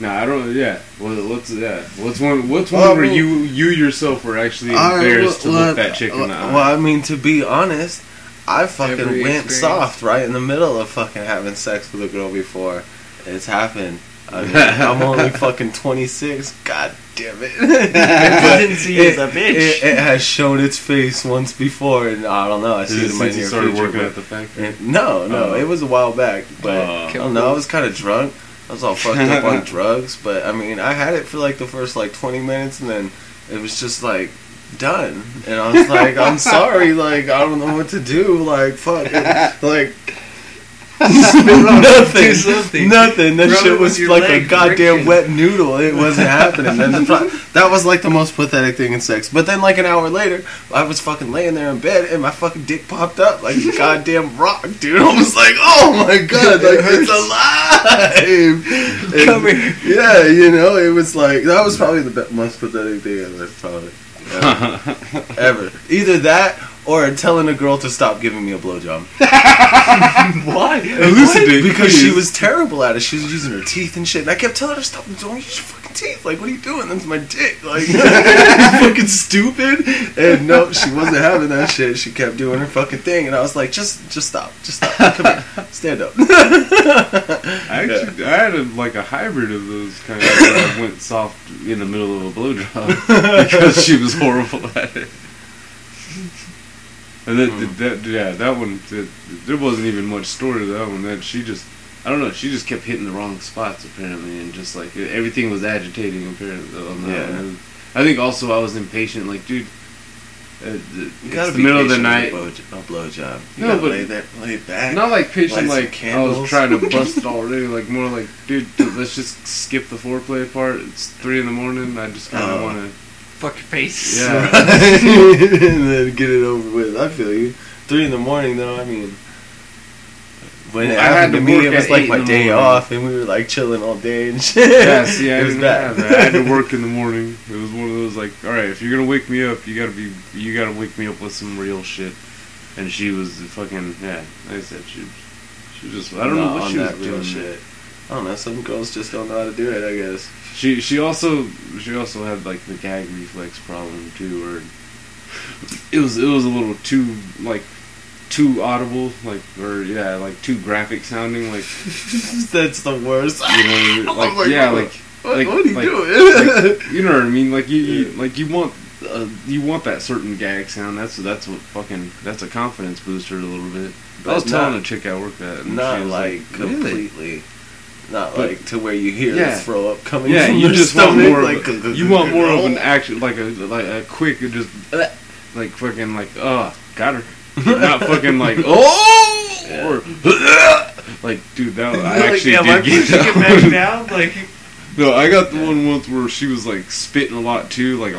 No, I don't. Yeah. Well, what's yeah? What's one where you yourself were actually embarrassed to look that chick in the eye? Well, I mean, to be honest, I fucking went soft right in the middle of fucking having sex with a girl before. It's happened. I mean, I'm only fucking 26. God damn it! I didn't see you as a bitch. It has shown its face once before, and I don't know. I see it in my near future. Started working at the factory. No, it was a while back, but I don't know. I was kind of drunk. I was all fucked up on drugs, but I mean, I had it for like the first like 20 minutes, and then it was just like done. And I was like, I'm sorry, like I don't know what to do, like fuck, it, like. Nothing. That rub shit was like a goddamn friction. Wet noodle. It wasn't happening. That was like the most pathetic thing in sex. But then, like an hour later, I was fucking laying there in bed, and my fucking dick popped up like a goddamn rock, dude. I was like, oh my god, like it's alive. And, come here. Yeah, you know, it was like that was probably the most pathetic thing ever, probably ever. Either that. Or telling a girl to stop giving me a blowjob. Why? Elucidate. Because she was terrible at it. She was using her teeth and shit. And I kept telling her, stop, don't use your fucking teeth. Like, what are you doing? That's my dick. Like, you're fucking stupid. And no, she wasn't having that shit. She kept doing her fucking thing. And I was like, just stop. Just stop. Come here. Stand up. I had a hybrid of those kind of where I went soft in the middle of a blowjob. Because she was horrible at it. And that one, there wasn't even much story to that one. That she just, I don't know, she just kept hitting the wrong spots apparently, and just like everything was agitating apparently. And I think also I was impatient. Like, dude, it's the middle of the night. Blowjob. No, but lay back. Not like patient. Like I was trying to bust already. Like more like, dude, let's just skip the foreplay part. It's 3 a.m. I just kind of want to. Fuck your face. Yeah. And then get it over with. I feel you. 3 a.m, though, I mean. When it happened to me, it was like my day off, and we were like chilling all day and shit. Yeah, see, I didn't have that. I had to work in the morning. It was one of those like, alright, if you're gonna wake me up, you gotta wake me up with some real shit. And she was fucking, yeah, like I said, she just, I don't know what she was doing. Shit. I don't know, some girls just don't know how to do it, I guess. She also had like the gag reflex problem too, or it was a little too audible, like, or yeah, like too graphic sounding, like that's the worst. You know, like, oh yeah, God. like what are you doing? Like, you know what I mean? Like you want that certain gag sound. That's what fucking that's a confidence booster a little bit. But I was telling a chick I worked at, and not she was like completely. Not but, like to where you hear the throw up coming from you just stomach. Want more like, of a, you want more of an action, like a quick, just like fucking like got her. Not fucking like or like dude that was, I actually did get that. Get back down like. No, I got the one once where she was like spitting a lot too, like a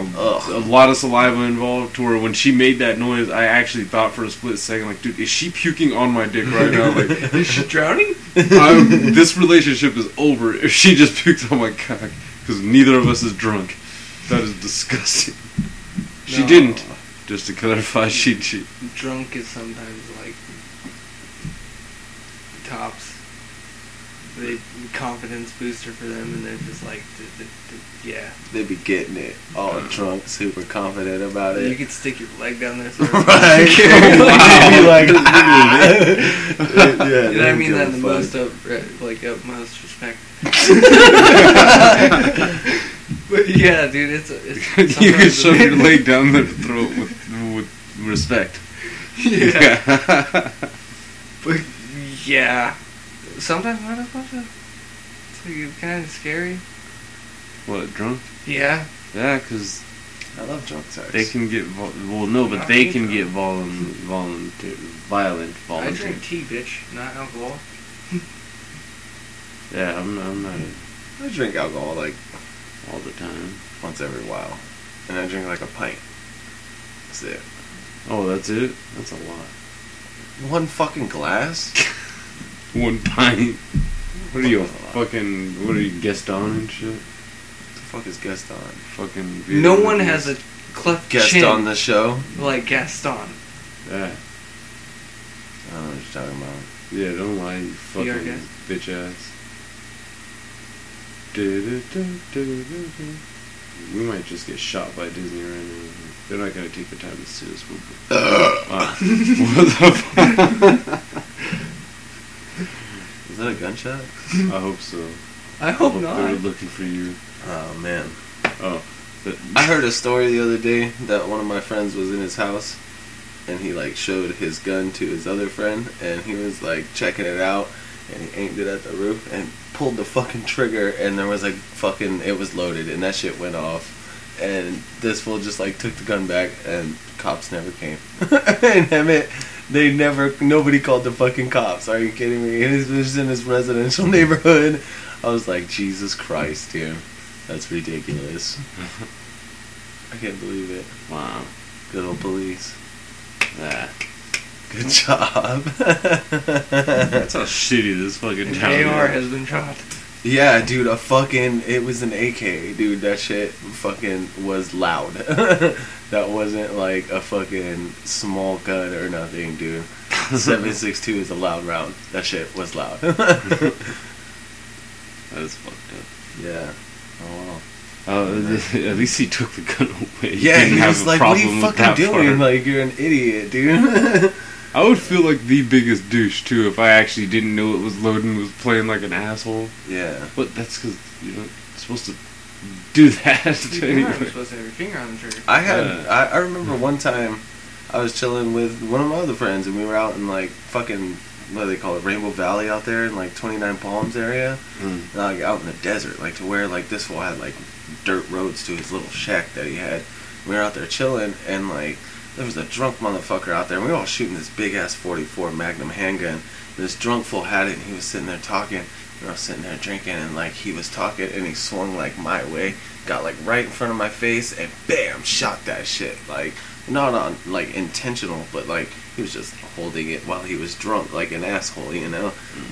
lot of saliva involved. To where when she made that noise, I actually thought for a split second, like, dude, is she puking on my dick right now? Like, is she drowning? This relationship is over if she just pukes on my cock because neither of us is drunk. That is disgusting. She didn't. Just to clarify, she drunk is sometimes like tops. The confidence booster for them, and they're just like, they be getting it all drunk, super confident about it. You could stick your leg down there, for right? You'd be like, and I mean that in the most utmost respect. But yeah, dude, it's you could shove your leg down their throat with respect. Yeah, but yeah. Sometimes not as much. It's kind of scary. What, drunk? Yeah. Yeah, because I love drunk sex. They can get violent. I drink tea, bitch, not alcohol. Yeah, I'm not. I drink alcohol like all the time, once every while, and I drink like a pint. That's it. Oh, that's it. That's a lot. One fucking glass. One pint. What are you, fucking... What are you, Gaston and shit? What the fuck is Gaston? Fucking... No one has a cleft chin. Gaston the show? Like Gaston. Yeah. I don't know what you're talking about. Yeah, don't lie, you fucking bitch ass. We might just get shot by Disney right now. They're not gonna take the time to sue us. What the fuck? Is that a gunshot? I hope so. I hope not. They're looking for you. Oh, man. Oh. I heard a story the other day that one of my friends was in his house, and he, like, showed his gun to his other friend, and he was, like, checking it out, and he aimed it at the roof, and pulled the fucking trigger, and there was, like, fucking... It was loaded, and that shit went off. And this fool just, like, took the gun back, and cops never came. And Emmett... Nobody called the fucking cops. Are you kidding me? It was in his residential neighborhood. I was like, Jesus Christ, dude. That's ridiculous. I can't believe it. Wow. Good old police. Yeah. Good job. That's how shitty this fucking town is. AR has been shot. Yeah, dude, it was an AK, dude, that shit fucking was loud. That wasn't like a fucking small gun or nothing, dude. 7.62 is a loud round. That shit was loud. That is fucked up. Yeah. Oh, wow. At least he took the gun away. Yeah, he was like, what are you fucking doing? Part. Like, you're an idiot, dude. I would feel like the biggest douche, too, if I actually didn't know it was loaded and was playing like an asshole. Yeah. But that's because you're not supposed to do that. You're not supposed to have your finger on the trigger. I remember one time I was chilling with one of my other friends, and we were out in, like, fucking... What do they call it? Rainbow Valley out there in, like, 29 Palms area. Mm. Like, out in the desert. Like, to where, like, this fool had, like, dirt roads to his little shack that he had. We were out there chilling, and, like... There was a drunk motherfucker out there, and we were all shooting this big-ass 44 Magnum handgun. This drunk fool had it, and he was sitting there talking. And I was sitting there drinking, and, like, he was talking, and he swung, like, my way. Got, like, right in front of my face, and bam, shot that shit. Like, not on, like, intentional, but, like, he was just holding it while he was drunk, like an asshole, you know?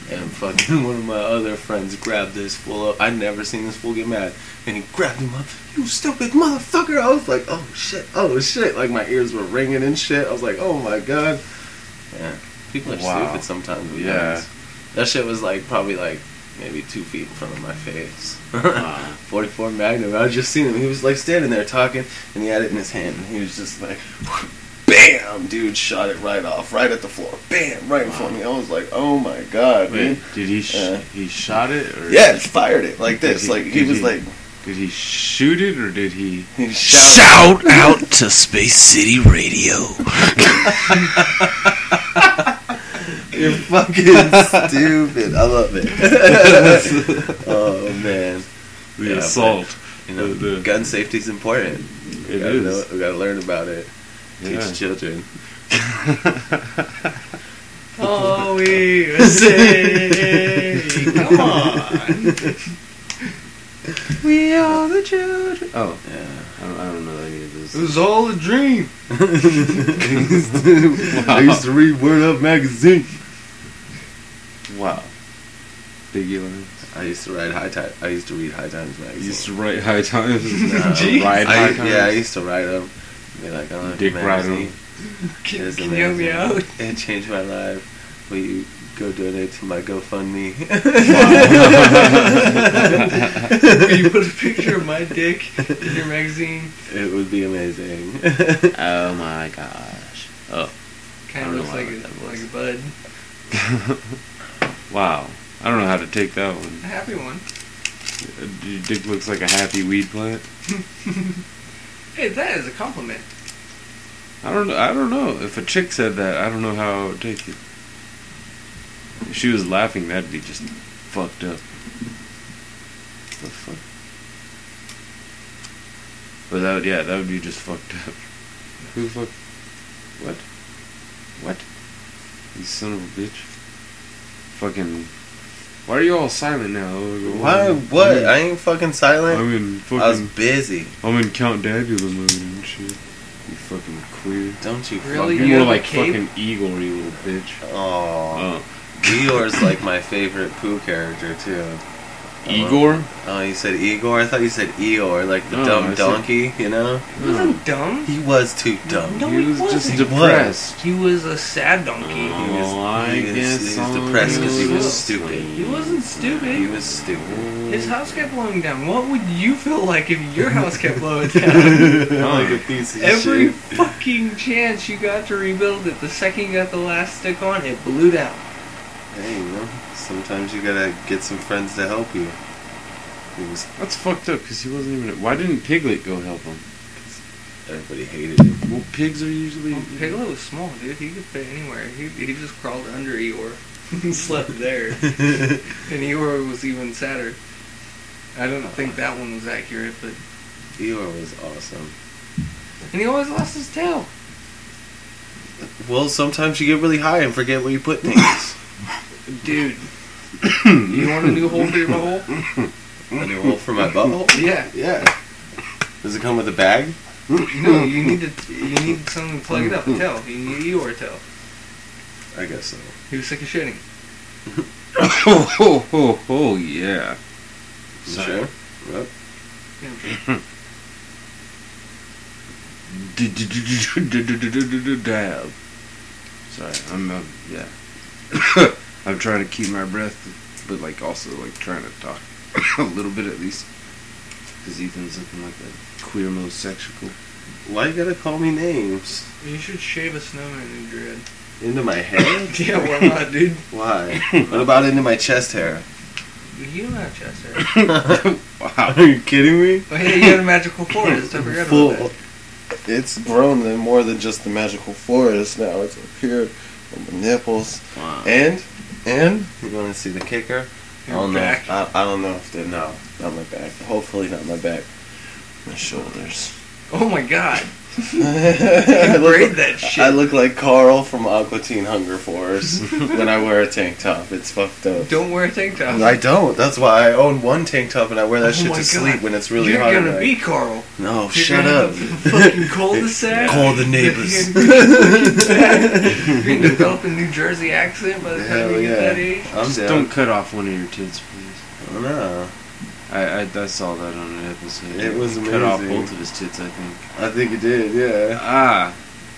And fucking one of my other friends grabbed this fool up. I'd never seen this fool get mad. And he grabbed him up. You stupid motherfucker! I was like, oh shit, oh shit. Like, my ears were ringing and shit. I was like, oh my god. Yeah. People are stupid sometimes. Yeah. That shit was, like, probably, like, maybe 2 feet in front of my face. 44 Magnum. I just seen him. He was, like, standing there talking, and he had it in his hand. And he was just like... Bam! Dude shot it right off, right at the floor. Bam! Right in front of me. I was like, oh my god, man. Did he he shot it? Or yeah, he fired it like this. Did he shoot it or did he... Shout out to Space City Radio. You're fucking stupid. I love it. Oh, man. We assault. But, you know, gun safety is important. It is. We gotta learn about it. Yeah. Teach children. Oh, we were saying, come on. We are the children. Oh, yeah. I don't know any of this. It was all a dream. Wow. I used to read Word Up magazine. Wow. Biggie lines. I used to read High Times magazine. You used to write High Times? Ride High Times? Yeah, I used to write them. Be like, oh, Dick Ryan. Can you help me out? It changed my life. Will you go donate to my GoFundMe? Wow. Will you put a picture of my dick in your magazine? It would be amazing. Oh my gosh. Oh. Kind of looks like a bud. Wow. I don't know how to take that one. A happy one. Your dick looks like a happy weed plant. Hey, that is a compliment. I don't know. If a chick said that, I don't know how I would take it. If she was laughing, that'd be just fucked up. What the fuck? But that would be just fucked up. Who fucked? What? What? You son of a bitch. Fucking... Why are you all silent now? Why? What? I ain't fucking silent. I was busy. I'm in Count Dagula mode and shit. You fucking queer. Don't you really? Fucking... You're like fucking Igor, you little bitch. Aww. Igor's like my favorite Pooh character, too. Igor? Oh, you said Igor? I thought you said Eeyore, like the dumb donkey, you know? He wasn't dumb. He was too dumb. No, he was just depressed. He was a sad donkey. He was depressed because he was stupid. He wasn't stupid. He was stupid. His house kept blowing down. What would you feel like if your house kept blowing down? Like a piece of Every shit. Fucking chance you got to rebuild it, the second you got the last stick on, it blew down. Hey, you know, sometimes you gotta get some friends to help you. That's fucked up, because he wasn't even... Why didn't Piglet go help him? Everybody hated him. Well, pigs are usually... Well, Piglet was small, dude. He could fit anywhere. He just crawled under Eeyore and slept there. And Eeyore was even sadder. I don't think that one was accurate, but... Eeyore was awesome. And he always lost his tail. Well, sometimes you get really high and forget where you put things. Dude, you want a new hole for your butthole? A new hole for my butthole? Yeah. Does it come with a bag? No, you need something to plug it up. A tail. You need your tail. I guess so. He was sick of shitting. Oh yeah. You sure? What? Yeah, I'm sure. Dab. Sorry, I'm. I'm trying to keep my breath, but like also like trying to talk a little bit at least, because Ethan's looking like a queer homosexual. Why you gotta call me names? You should shave a snowman in your head. Into my head? Yeah, why not, dude? Why? What about into my chest hair? You don't have chest hair. Wow, are you kidding me? Oh, yeah, you had a magical forest. I forgot about that. It's grown to more than just the magical forest now. It's up here. My nipples. Wow. And you want to see the kicker? I don't know if not my back. Hopefully not my back. My shoulders. Oh my god! I look like Carl from Aqua Teen Hunger Force when I wear a tank top. It's fucked up. Don't wear a tank top. I don't. That's why I own one tank top and I wear that shit to sleep when it's really hot. You're gonna be Carl. No, shut up. Fucking cul-de-sac. Call the neighbors. You're gonna develop a New Jersey accent by the time you get that age. Just don't cut off one of your tits, please. Oh no. I saw that on an episode. It was amazing. Cut off both of his tits, I think. I think it did, yeah. Ah,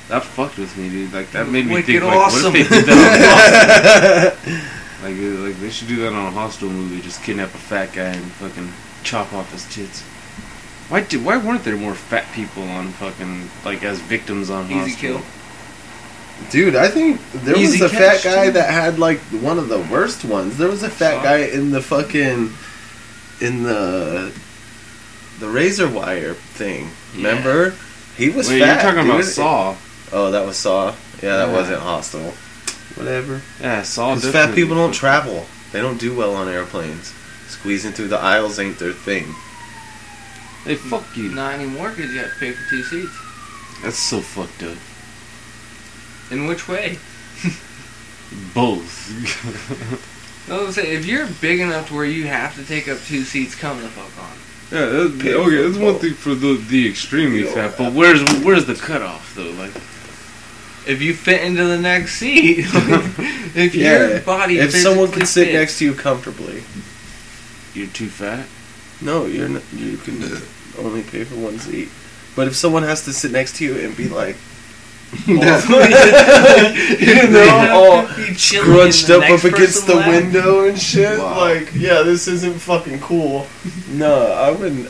that fucked with me, dude. Like, that made me think, like, awesome. What if they did that on Hostel? Like, they should do that on a Hostel movie. Just kidnap a fat guy and fucking chop off his tits. Why weren't there more fat people on fucking, like, as victims on Hostel? Easy kill. Dude, I think there was a fat guy that had, like, one of the worst ones. There was a fat guy in the fucking... in the razor wire thing, remember? Yeah. He was fat. Wait, you're talking about Saw. Oh, that was Saw? Yeah, that wasn't Hostel. whatever. Yeah, it's all different. Fat people don't travel. They don't do well on airplanes. Squeezing through the aisles ain't their thing. Hey, fuck you. Not anymore, because you have to pay for 2 seats. That's so fucked up. In which way? Both. I was gonna say, if you're big enough to where you have to take up 2 seats, come the fuck on. Yeah, that's, okay, that's one thing for the extremely fat, but where's the cutoff, though? Like, if you fit into the next seat, if your body if someone can sit next to you comfortably. You're too fat? No, you're not, you can only pay for 1 seat. But if someone has to sit next to you and be like, all scrunched up against the window and shit, like, yeah, this isn't fucking cool. No, I wouldn't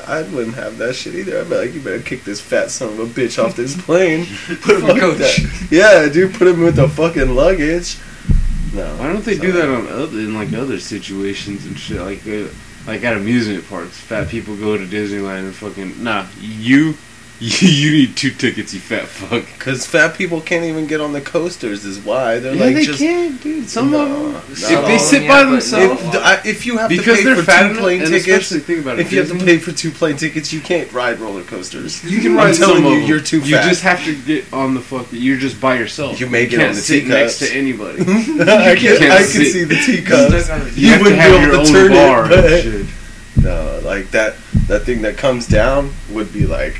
have that shit either. I'd be like, you better kick this fat son of a bitch off this plane. Put him like that. Yeah, dude, put him with the fucking luggage. No, why don't they do that in other situations and shit like at amusement parks? Fat people go to Disneyland and fucking you need 2 tickets, you fat fuck. Because fat people can't even get on the coasters is why. They're they can't, dude. Some of them. If they sit by themselves. If you have to pay for 2 plane tickets. If you have to pay for 2 plane tickets, you can't ride roller coasters. You can ride some of them. You're too fat. You just have to get on the fuck. You're just by yourself. You may get on the teacups. Next to anybody. I can see the teacups. You wouldn't be able to turn it. No, like that thing that comes down would be like.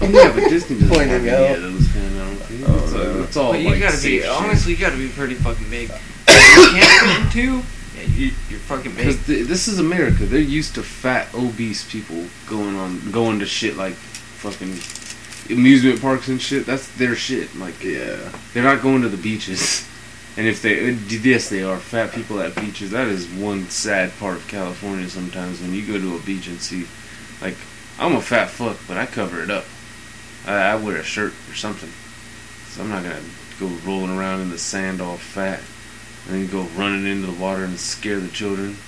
Yeah, but Disney doesn't have any of those kind of things. It's all well, honestly, you gotta be pretty fucking big. If you can't fit into, you're fucking big. Because this is America. They're used to fat, obese people going to shit like fucking amusement parks and shit. That's their shit. Like, yeah, they're not going to the beaches. And if they are fat people at beaches. That is one sad part of California. Sometimes when you go to a beach and see, like. I'm a fat fuck, but I cover it up. I wear a shirt or something. So I'm not going to go rolling around in the sand all fat and then go running into the water and scare the children.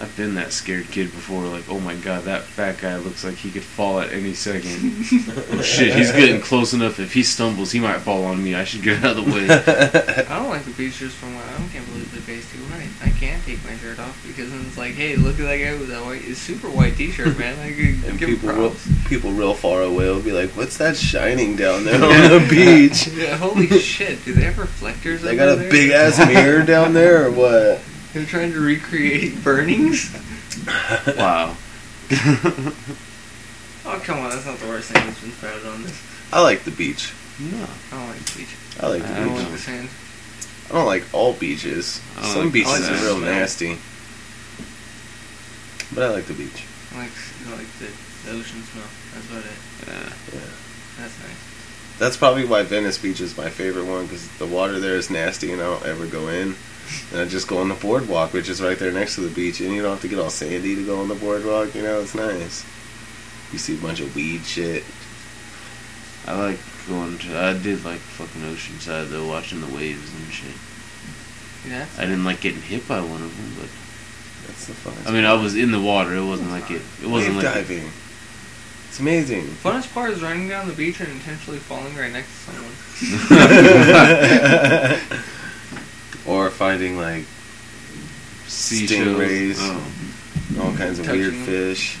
I've been that scared kid before, like, oh my god, that fat guy looks like he could fall at any second. Oh shit, he's getting close enough. If he stumbles, he might fall on me. I should get out of the way. I don't like the beaches from what I can't believe they're basically white. I can't take my shirt off because then it's like, hey, look at that guy with that super white t-shirt, man. I could and give him props. People real far away will be like, what's that shining down there on the beach? Yeah, holy shit, do they have reflectors over there? They got a big-ass mirror down there or what? They're trying to recreate burnings? Wow. Oh, come on. That's not the worst thing that's been found on this. I like the beach. No. I don't like the beach. I like the beach. I don't like the sand. I don't like all beaches. Some beaches are real nasty. But I like the beach. I like the ocean smell. That's about it. Yeah. That's nice. That's probably why Venice Beach is my favorite one, because the water there is nasty and I don't ever go in. And I just go on the boardwalk, which is right there next to the beach. And you don't have to get all sandy to go on the boardwalk. You know, it's nice. You see a bunch of weed shit. I did like fucking Oceanside, though, watching the waves and shit. Yeah. I didn't like getting hit by one of them, but... That's the funnest part. I mean, I was in the water. It wasn't wave diving. It's amazing. The funnest part is running down the beach and intentionally falling right next to someone. Or finding, like, sea stingrays, and all kinds of weird fish.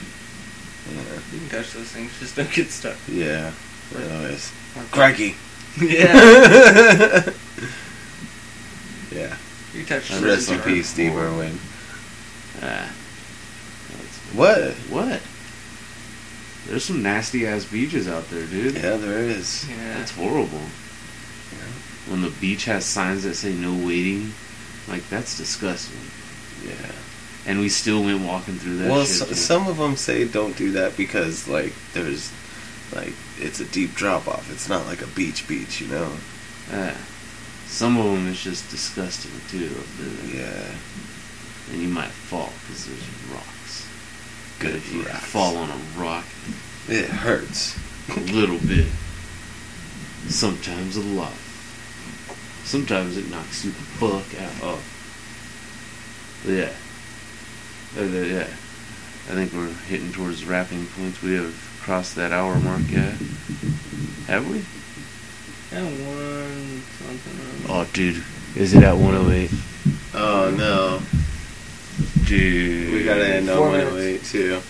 Yeah. You can touch those things, just don't get stuck. Yeah, that always. Crikey! Yeah. Yeah. You touched the rest in peace, Steve Irwin. What? There's some nasty-ass beaches out there, dude. Yeah, there is. Yeah. That's horrible. When the beach has signs that say no waiting, like, that's disgusting. Yeah. And we still went walking through that shit. Well, some of them say don't do that because, like, there's, like, it's a deep drop-off. It's not like a beach, you know? Some of them is just disgusting, too. Yeah. And you might fall because there's rocks. Good if you fall on a rock. It hurts. A little bit. Sometimes a lot. Sometimes it knocks you the fuck out. Oh. Yeah. Yeah. I think we're hitting towards wrapping points. We have crossed that hour mark yet. Have we? Yeah, 1 something. Oh, dude. Is it at 108? Oh, no. Dude. We gotta end on 108, too.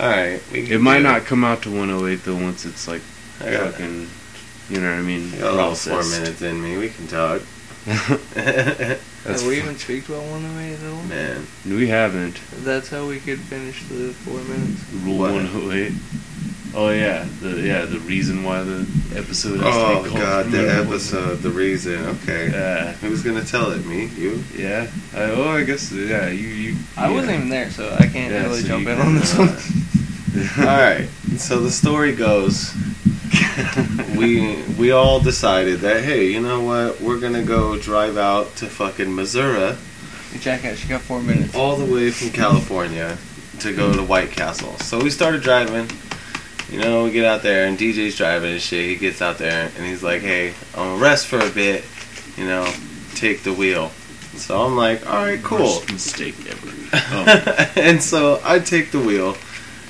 Alright. It might not come out to 108, though, once it's, like, fucking... You know what I mean? All 4 minutes in me. We can talk. Have we even speaked about 108 at all? Man. We haven't. That's how we could finish the 4 minutes. Rule 108. Oh, yeah. The reason why the episode has to be called. Oh, God, the episode. The reason. Okay. Yeah. Who's going to tell it? Me? You? Yeah. I guess, yeah. You. I wasn't even there, so I can't really jump in on this one. All right. So the story goes... we all decided that, hey, you know what? We're going to go drive out to fucking Missouri. Jackass, you got 4 minutes. All the way from California to go to White Castle. So we started driving. You know, we get out there, and DJ's driving and shit. He gets out there, and he's like, hey, I'm going to rest for a bit. You know, take the wheel. So I'm like, all right, cool. Worst mistake ever. And so I take the wheel.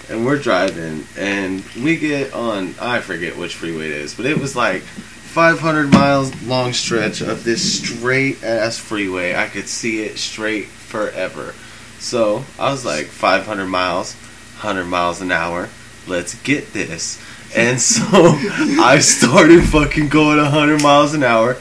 And we're driving, and we get on, I forget which freeway it is, but it was like 500 miles long stretch of this straight-ass freeway. I could see it straight forever. So I was like, 500 miles, 100 miles an hour, let's get this. And so I started fucking going 100 miles an hour,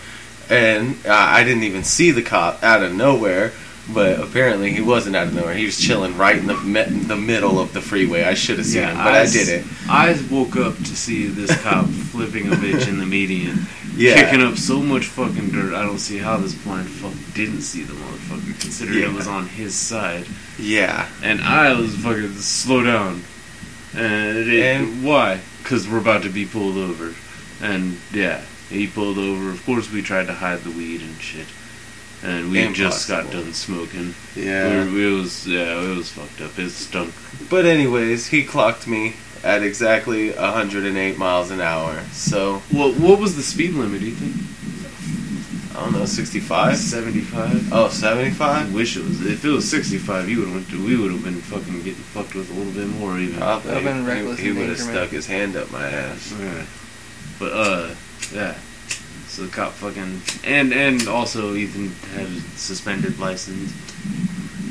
and I didn't even see the cop out of nowhere. But apparently he wasn't out of nowhere. He was chilling right in the middle of the freeway. I should have seen him, but I didn't. I woke up to see this cop flipping a bitch in the median. Yeah. Kicking up so much fucking dirt. I don't see how this blind fuck didn't see the motherfucker, considering it was on his side. Yeah. And I was fucking, slow down. And why? Because we're about to be pulled over. And, yeah, he pulled over. Of course we tried to hide the weed and shit. And we just got done smoking. Yeah. It was fucked up. It stunk. But anyways, he clocked me at exactly 108 miles an hour. So... Well, what was the speed limit, do you think? I don't know, 65? 75? Oh, 75? I wish it was... If it was 65, we would have been fucking getting fucked with a little bit more, even. Probably. That would have been reckless. He would have stuck his hand up my ass. Yeah. But, yeah... So the cop fucking... And also Ethan had a suspended license.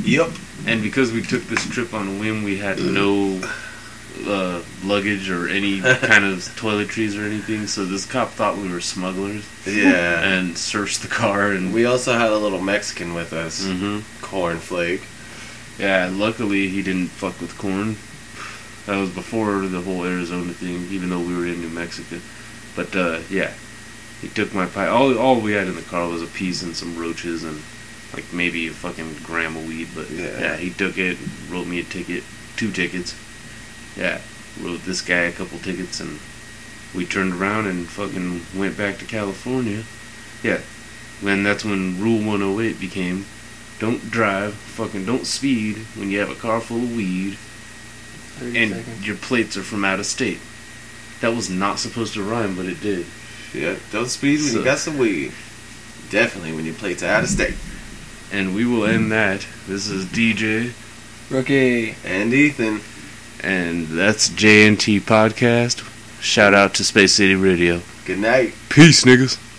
Yep. And because we took this trip on a whim, we had no luggage or any kind of toiletries or anything. So this cop thought we were smugglers. Yeah. And searched the car. And we also had a little Mexican with us. Mm-hmm. Cornflake. Yeah, luckily he didn't fuck with corn. That was before the whole Arizona thing, even though we were in New Mexico. But, yeah... He took my pie. All we had in the car was a piece and some roaches and, like, maybe a fucking gram of weed. But, yeah, he took it, wrote me a ticket. 2 tickets. Yeah, wrote this guy a couple tickets, and we turned around and fucking went back to California. Yeah, and that's when Rule 108 became, don't drive, fucking don't speed when you have a car full of weed and your plates are from out of state. That was not supposed to rhyme, but it did. Yeah, don't speed when you got some weed. Definitely when you play to out of state. And we will end that. This is DJ, Rookie, and Ethan. And that's J&T Podcast. Shout out to Space City Radio. Good night. Peace, niggas.